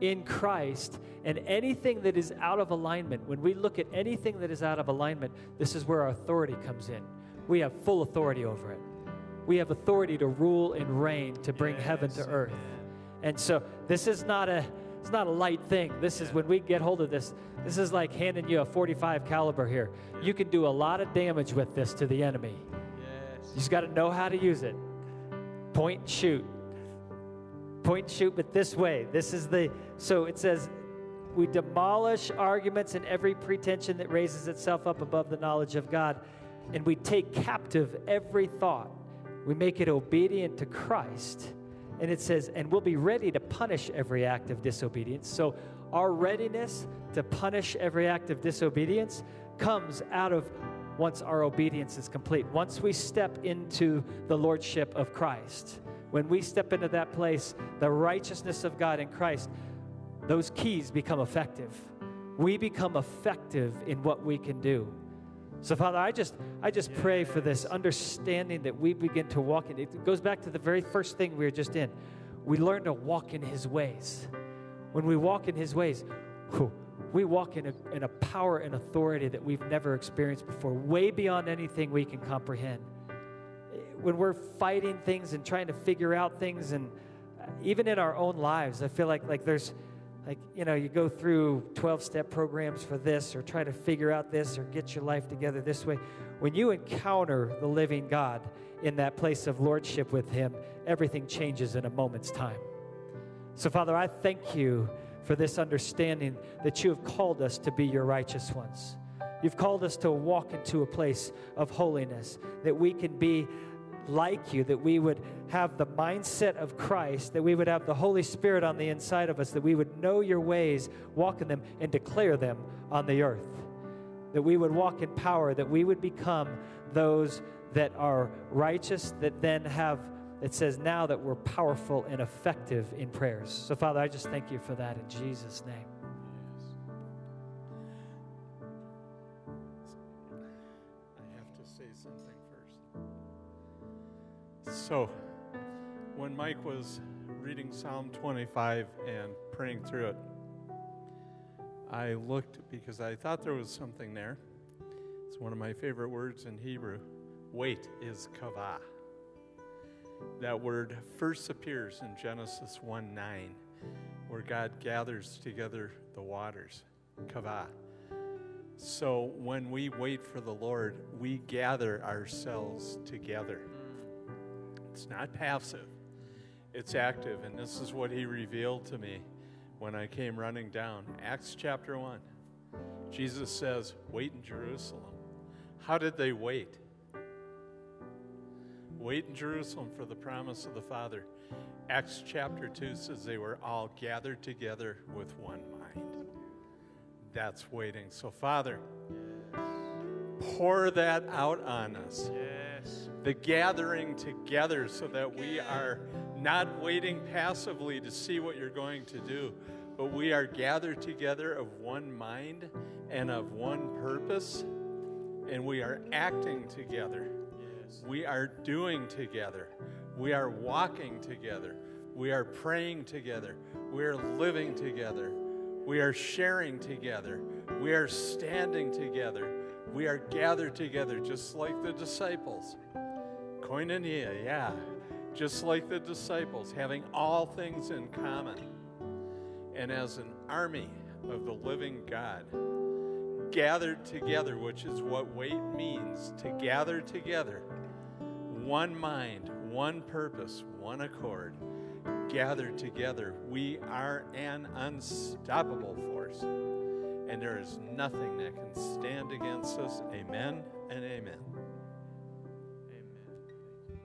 in Christ, and anything that is out of alignment, when we look at anything that is out of alignment, this is where our authority comes in. We have full authority over it. We have authority to rule and reign, to bring heaven to earth. Amen. And so this is not a light thing. This is when we get hold of this, this is like handing you a 45 caliber here. Yeah. You can do a lot of damage with this to the enemy. Yes. You just got to know how to use it. Point and shoot. Point and shoot, but this way. So it says, we demolish arguments and every pretension that raises itself up above the knowledge of God, and we take captive every thought. We make it obedient to Christ. And it says, and we'll be ready to punish every act of disobedience. So our readiness to punish every act of disobedience comes out of once our obedience is complete. Once we step into the lordship of Christ, when we step into that place, the righteousness of God in Christ, those keys become effective. We become effective in what we can do. So, Father, I just pray for this understanding that we begin to walk in. It goes back to the very first thing we were just in. We learn to walk in His ways. When we walk in His ways, we walk in a power and authority that we've never experienced before, way beyond anything we can comprehend. When we're fighting things and trying to figure out things, and even in our own lives, I feel like there's, you go through 12-step programs for this, or try to figure out this, or get your life together this way. When you encounter the living God in that place of lordship with Him, everything changes in a moment's time. So, Father, I thank You for this understanding that You have called us to be Your righteous ones. You've called us to walk into a place of holiness, that we can be like You, that we would have the mindset of Christ, that we would have the Holy Spirit on the inside of us, that we would know Your ways, walk in them, and declare them on the earth, that we would walk in power, that we would become those that are righteous, that then have, it says now that we're powerful and effective in prayers. So, Father, I just thank You for that in Jesus' name. So, when Mike was reading Psalm 25 and praying through it, I looked because I thought there was something there. It's one of my favorite words in Hebrew. Wait is kavah. That word first appears in Genesis 1:9, where God gathers together the waters, kavah. So when we wait for the Lord, we gather ourselves together. It's not passive, it's active, and this is what He revealed to me when I came running down. Acts chapter 1, Jesus says, wait in Jerusalem. How did they wait? Wait in Jerusalem for the promise of the Father. Acts chapter 2 says they were all gathered together with one mind. That's waiting. So, Father, pour that out on us. Yes. The gathering together so that we are not waiting passively to see what you're going to do, but we are gathered together of one mind and of one purpose, and we are acting together. Yes. We are doing together. We are walking together. We are praying together. We are living together. We are sharing together. We are standing together. We are gathered together just like the disciples. Koinonia, yeah. Just like the disciples, having all things in common. And as an army of the living God, gathered together, which is what wait means, to gather together, one mind, one purpose, one accord, gathered together. We are an unstoppable force, and there is nothing that can stand against us. Amen and amen.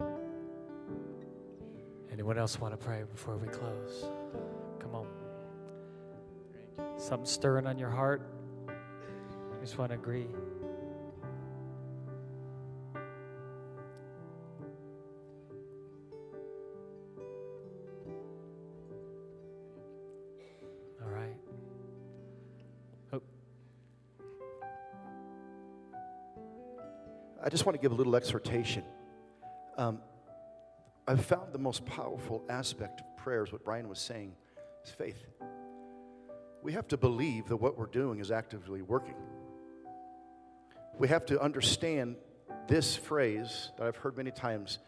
Amen. Anyone else want to pray before we close? Come on. Something stirring on your heart? You just want to agree. I just want to give a little exhortation. I've found the most powerful aspect of prayer is what Brian was saying, is faith. We have to believe that what we're doing is actively working. We have to understand this phrase that I've heard many times,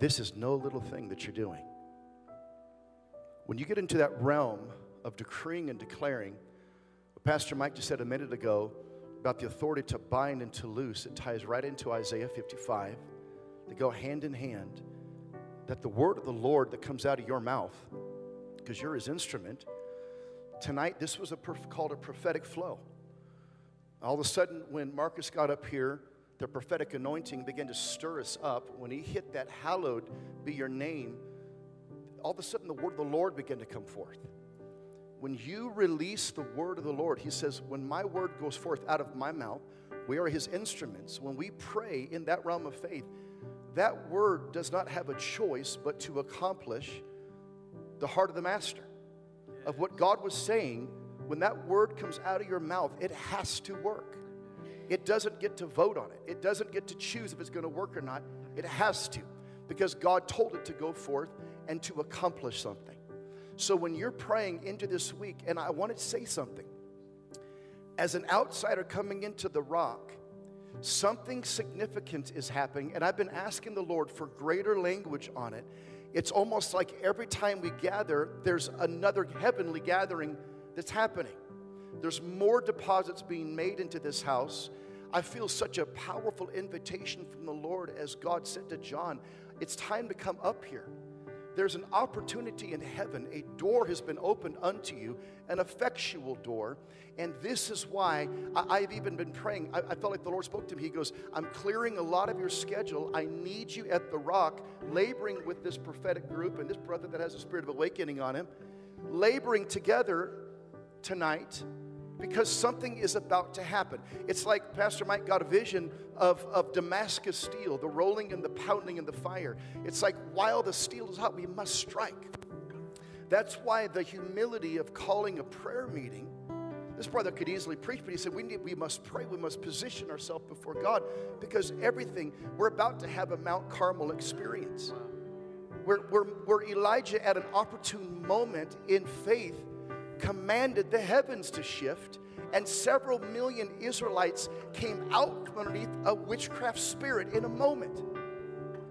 this is no little thing that you're doing. When you get into that realm of decreeing and declaring, what Pastor Mike just said a minute ago, about the authority to bind and to loose, it ties right into Isaiah 55. They go hand in hand, that the word of the Lord that comes out of your mouth, because you're his instrument. Tonight, this was called a prophetic flow. All of a sudden, when Marcus got up here, the prophetic anointing began to stir us up. When he hit that hallowed be your name, all of a sudden the word of the Lord began to come forth. When you release the word of the Lord, he says, when my word goes forth out of my mouth, we are his instruments. When we pray in that realm of faith, that word does not have a choice but to accomplish the heart of the master. Of what God was saying, when that word comes out of your mouth, it has to work. It doesn't get to vote on it. It doesn't get to choose if it's going to work or not. It has to, because God told it to go forth and to accomplish something. So when you're praying into this week, and I want to say something. As an outsider coming into the rock, something significant is happening, and I've been asking the Lord for greater language on it. It's almost like every time we gather, there's another heavenly gathering that's happening. There's more deposits being made into this house. I feel such a powerful invitation from the Lord as God said to John, it's time to come up here. There's an opportunity in heaven. A door has been opened unto you, an effectual door. And this is why I've even been praying. I felt like the Lord spoke to me. He goes, I'm clearing a lot of your schedule. I need you at the rock, laboring with this prophetic group and this brother that has a spirit of awakening on him, laboring together tonight, because something is about to happen. It's like Pastor Mike got a vision of Damascus steel, the rolling and the pounding and the fire. It's like while the steel is hot, we must strike. That's why the humility of calling a prayer meeting. This brother could easily preach, but he said, we must pray, we must position ourselves before God, because everything, we're about to have a Mount Carmel experience. We're Elijah at an opportune moment in faith, commanded the heavens to shift, and several million Israelites came out from underneath a witchcraft spirit in a moment.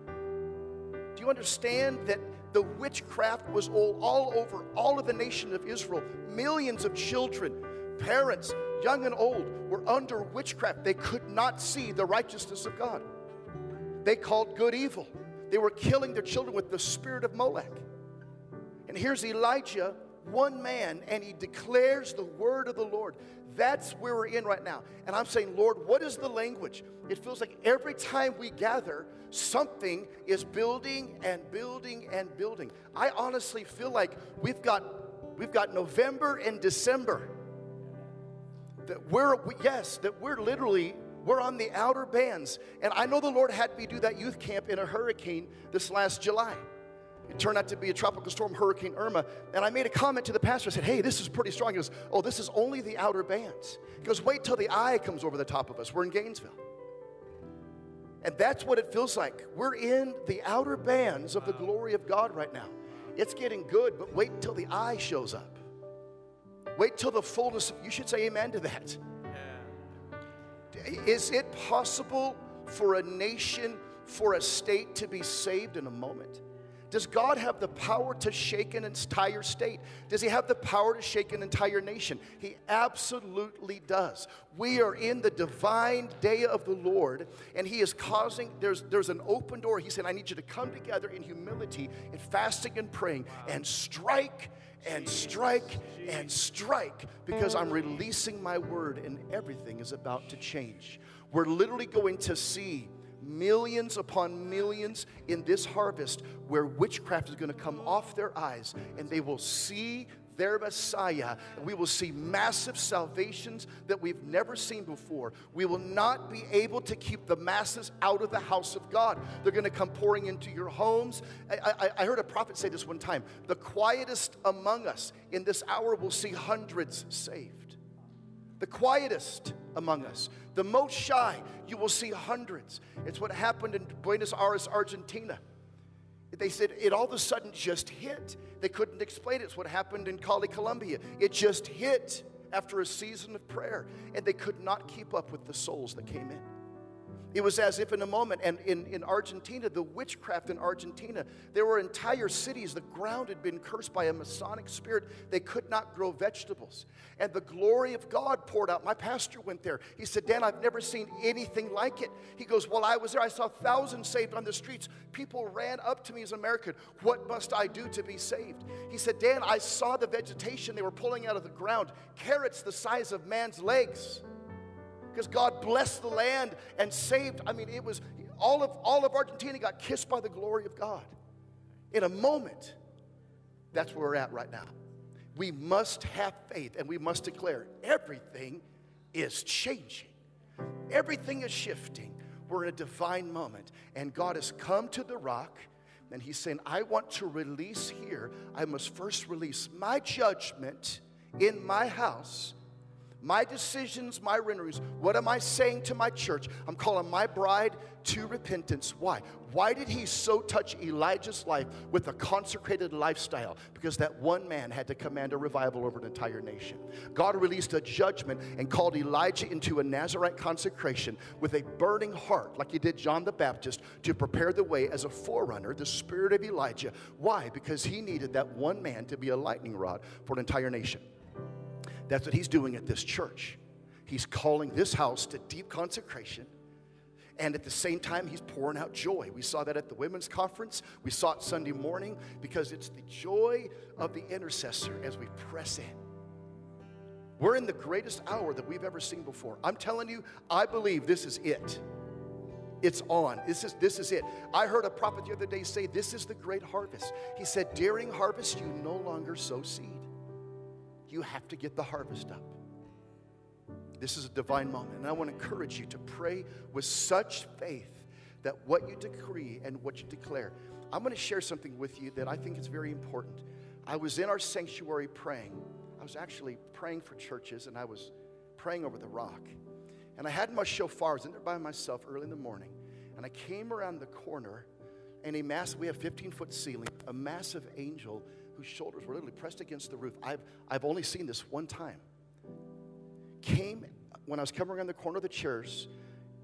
Do you understand that the witchcraft was all over all of the nation of Israel? Millions of children, parents, young and old, were under witchcraft. They could not see the righteousness of God. They called good evil. They were killing their children with the spirit of Molech. And here's Elijah, one man, and he declares the word of the Lord. that's where we're in right now. And I'm saying, Lord, what is the language? It feels like every time we gather, something is building and building and building. I honestly feel like we've got November and December. We're on the outer bands. And I know the Lord had me do that youth camp in a hurricane this last July. It turned out to be a tropical storm, Hurricane Irma. And I made a comment to the pastor. I said, hey, this is pretty strong. He goes, oh, this is only the outer bands. He goes, wait till the eye comes over the top of us. We're in Gainesville. And that's what it feels like. We're in the outer bands of the glory of God right now. It's getting good, but wait till the eye shows up. Wait till the fullness of, you should say amen to that. Yeah. Is it possible for a nation, for a state to be saved in a moment? Does God have the power to shake an entire state? Does he have the power to shake an entire nation? He absolutely does. We are in the divine day of the Lord, and he is causing, there's an open door. He said, I need you to come together in humility and fasting and praying and strike and strike and strike, because I'm releasing my word and everything is about to change. We're literally going to see millions upon millions in this harvest where witchcraft is going to come off their eyes, and they will see their Messiah, and we will see massive salvations that we've never seen before. We will not be able to keep the masses out of the house of God. They're going to come pouring into your homes. I heard a prophet say this one time, the quietest among us in this hour will see hundreds saved. The quietest among us, the most shy, you will see hundreds. It's what happened in Buenos Aires, Argentina. They said it all of a sudden just hit. They couldn't explain it. It's what happened in Cali, Colombia. It just hit after a season of prayer, and they could not keep up with the souls that came in. It was as if in a moment, and in Argentina, the witchcraft in Argentina, there were entire cities, the ground had been cursed by a Masonic spirit. They could not grow vegetables. And the glory of God poured out. My pastor went there. He said, Dan, I've never seen anything like it. He goes, well, I was there. I saw thousands saved on the streets. People ran up to me as an American. What must I do to be saved? He said, Dan, I saw the vegetation they were pulling out of the ground, carrots the size of man's legs. Because God blessed the land and saved. I mean, it was all of Argentina got kissed by the glory of God in a moment. That's where we're at right now. We must have faith, and we must declare everything is changing. Everything is shifting. We're in a divine moment, and God has come to the rock, and he's saying, I want to release here. I must first release my judgment in my house. My decisions, my renderings, what am I saying to my church? I'm calling my bride to repentance. Why? Why did he so touch Elijah's life with a consecrated lifestyle? Because that one man had to command a revival over an entire nation. God released a judgment and called Elijah into a Nazarite consecration with a burning heart, like he did John the Baptist, to prepare the way as a forerunner, the spirit of Elijah. Why? Because he needed that one man to be a lightning rod for an entire nation. That's what he's doing at this church. He's calling this house to deep consecration. And at the same time, he's pouring out joy. We saw that at the women's conference. We saw it Sunday morning, because it's the joy of the intercessor as we press in. We're in the greatest hour that we've ever seen before. I'm telling you, I believe this is it. It's on. This is it. I heard a prophet the other day say, this is the great harvest. He said, during harvest, you no longer sow seed. You have to get the harvest up. This is a divine moment. And I want to encourage you to pray with such faith that what you decree and what you declare. I'm going to share something with you that I think is very important. I was in our sanctuary praying. I was actually praying for churches, and I was praying over the rock. And I had my shofar. I was in there by myself early in the morning. And I came around the corner, and we have 15-foot ceiling, a massive angel whose shoulders were literally pressed against the roof. I've only seen this one time. Came when I was coming around the corner of the chairs,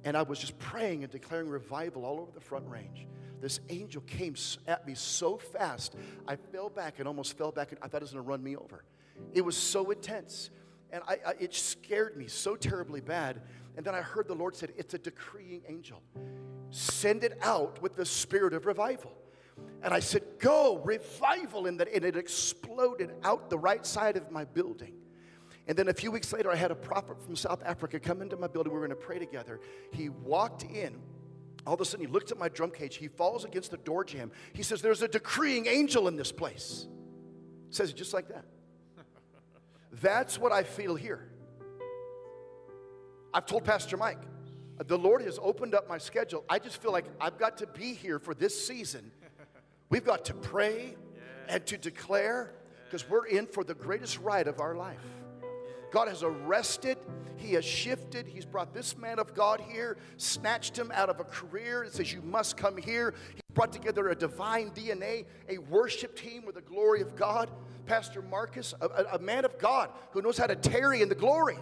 and I was just praying and declaring revival all over the Front Range. This angel came at me so fast, I fell back and almost fell back, and I thought it was going to run me over. It was so intense, and it scared me so terribly bad. And then I heard the Lord said, it's a decreeing angel. Send it out with the spirit of revival. And I said, go, revival, and it exploded out the right side of my building. And then a few weeks later, I had a prophet from South Africa come into my building. We were going to pray together. He walked in. All of a sudden, he looked at my drum cage. He falls against the door jamb. He says, "There's a decreeing angel in this place." He says it just like that. That's what I feel here. I've told Pastor Mike, the Lord has opened up my schedule. I just feel like I've got to be here for this season. We've got to pray and to declare, because we're in for the greatest ride of our life. God has arrested, He has shifted, He's brought this man of God here, snatched him out of a career. It says, "You must come here." He brought together a divine DNA, a worship team with the glory of God. Pastor Marcus, a man of God who knows how to tarry in the glory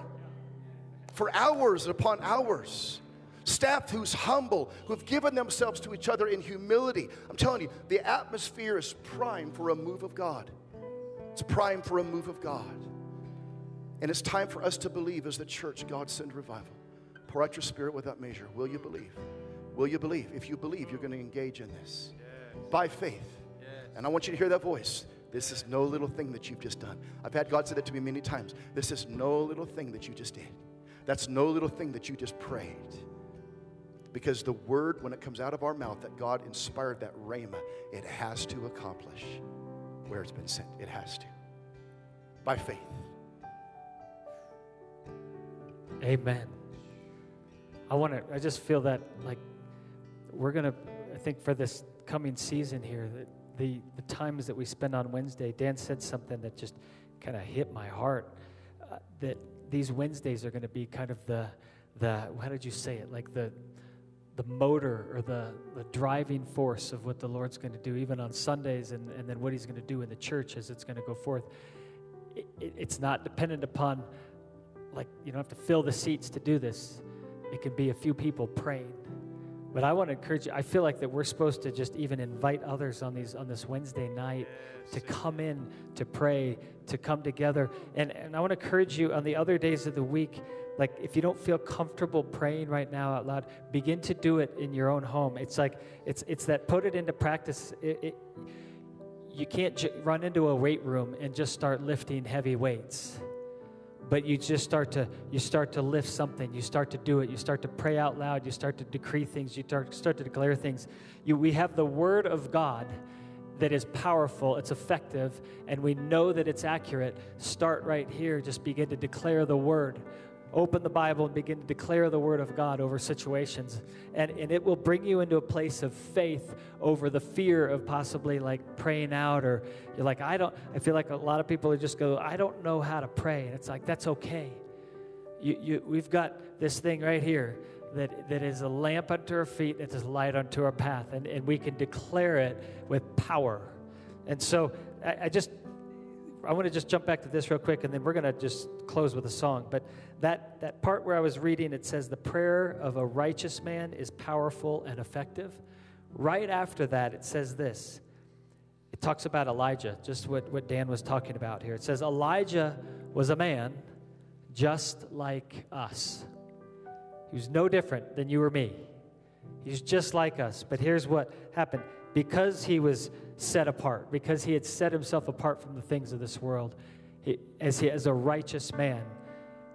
for hours upon hours. Staff who's humble, who've given themselves to each other in humility. I'm telling you, the atmosphere is prime for a move of God. It's prime for a move of God. And it's time for us to believe as the church, God, send revival. Pour out your spirit without measure. Will you believe? Will you believe? If you believe, you're going to engage in this. Yes. By faith. Yes. And I want you to hear that voice. This is no little thing that you've just done. I've had God say that to me many times. This is no little thing that you just did. That's no little thing that you just prayed. Because the word, when it comes out of our mouth, that God inspired that rhema, it has to accomplish where it's been sent. It has to. By faith. Amen. I just feel that, like, we're going to, I think for this coming season here, that the times that we spend on Wednesday, Dan said something that just kind of hit my heart, that these Wednesdays are going to be kind of the how did you say it, like the motor or the driving force of what the Lord's going to do, even on Sundays, and then what He's going to do in the church as it's going to go forth. It's not dependent upon, like, you don't have to fill the seats to do this. It can be a few people praying. But I want to encourage you. I feel like that we're supposed to just even invite others on this Wednesday night to come in, to pray, to come together. And I want to encourage you on the other days of the week, like, if you don't feel comfortable praying right now out loud, begin to do it in your own home. It's like, it's that put it into practice. You can't run into a weight room and just start lifting heavy weights. But you just start to lift something. You start to do it. You start to pray out loud. You start to decree things. You start to declare things. We have the Word of God that is powerful. It's effective, and we know that it's accurate. Start right here. Just begin to declare the Word. Open the Bible and begin to declare the Word of God over situations. And it will bring you into a place of faith over the fear of possibly, like, praying out, or you're like, I feel like a lot of people just go, I don't know how to pray. And it's like, that's okay. We've got this thing right here that is a lamp unto our feet, that is light unto our path. And we can declare it with power. And so I want to just jump back to this real quick, and then we're going to just close with a song. But that part where I was reading, it says, the prayer of a righteous man is powerful and effective. Right after that, it says this. It talks about Elijah, just what Dan was talking about here. It says, Elijah was a man just like us. He was no different than you or me. He's just like us. But here's what happened. Because he was set apart, because he had set himself apart from the things of this world, as a righteous man,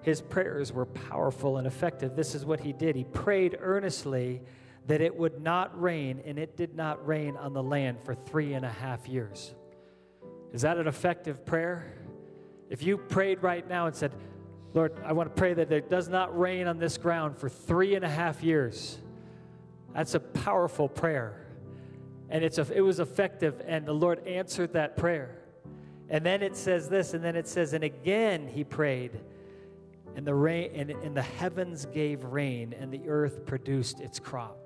his prayers were powerful and effective. This is what he did. He prayed earnestly that it would not rain, and it did not rain on the land for 3.5 years. Is that an effective prayer? If you prayed right now and said, Lord, I want to pray that there does not rain on this ground for 3.5 years, that's a powerful prayer. And it was effective, and the Lord answered that prayer. And then it says this, and then it says, and again he prayed, and the rain, and the heavens gave rain, and the earth produced its crop.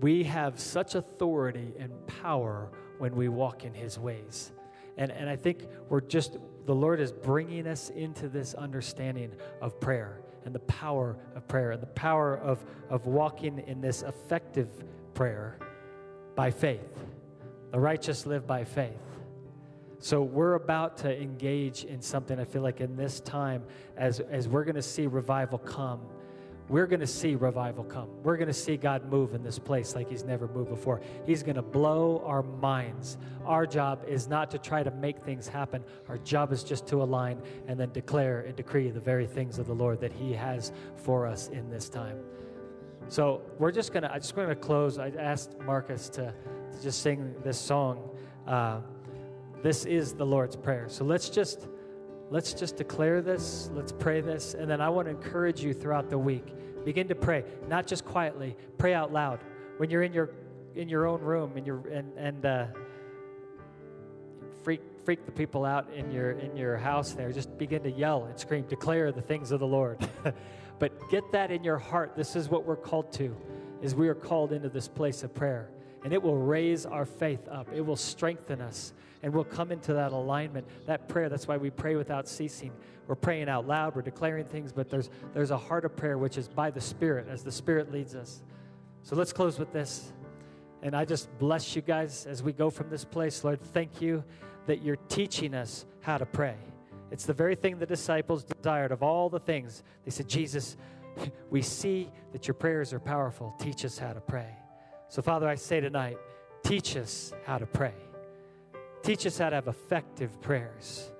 We have such authority and power when we walk in His ways. And I think the Lord is bringing us into this understanding of prayer, and the power of prayer, and the power of walking in this effective prayer by faith. The righteous live by faith. So we're about to engage in something, I feel like, in this time, as we're going to see revival come. we're going to see revival come. We're going to see God move in this place like he's never moved before. He's going to blow our minds. Our job is not to try to make things happen. Our job is just to align and then declare and decree the very things of the Lord that he has for us in this time. So we're just going to, I'm just going to close. I asked Marcus to just sing this song. This is the Lord's Prayer. So let's just declare this. Let's pray this. And then I want to encourage you throughout the week. Begin to pray, not just quietly. Pray out loud. When you're in your own room and freak the people out in your house there, just begin to yell and scream. Declare the things of the Lord. But get that in your heart. This is what we're called to, is we are called into this place of prayer. And it will raise our faith up. It will strengthen us. And we'll come into that alignment, that prayer. That's why we pray without ceasing. We're praying out loud. We're declaring things. But there's a heart of prayer, which is by the Spirit, as the Spirit leads us. So let's close with this. And I just bless you guys as we go from this place. Lord, thank you that you're teaching us how to pray. It's the very thing the disciples desired of all the things. They said, Jesus, we see that your prayers are powerful. Teach us how to pray. So, Father, I say tonight, teach us how to pray. Teach us how to have effective prayers,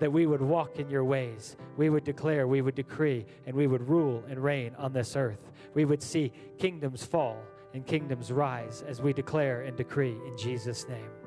that we would walk in your ways. We would declare, we would decree, and we would rule and reign on this earth. We would see kingdoms fall and kingdoms rise as we declare and decree in Jesus' name.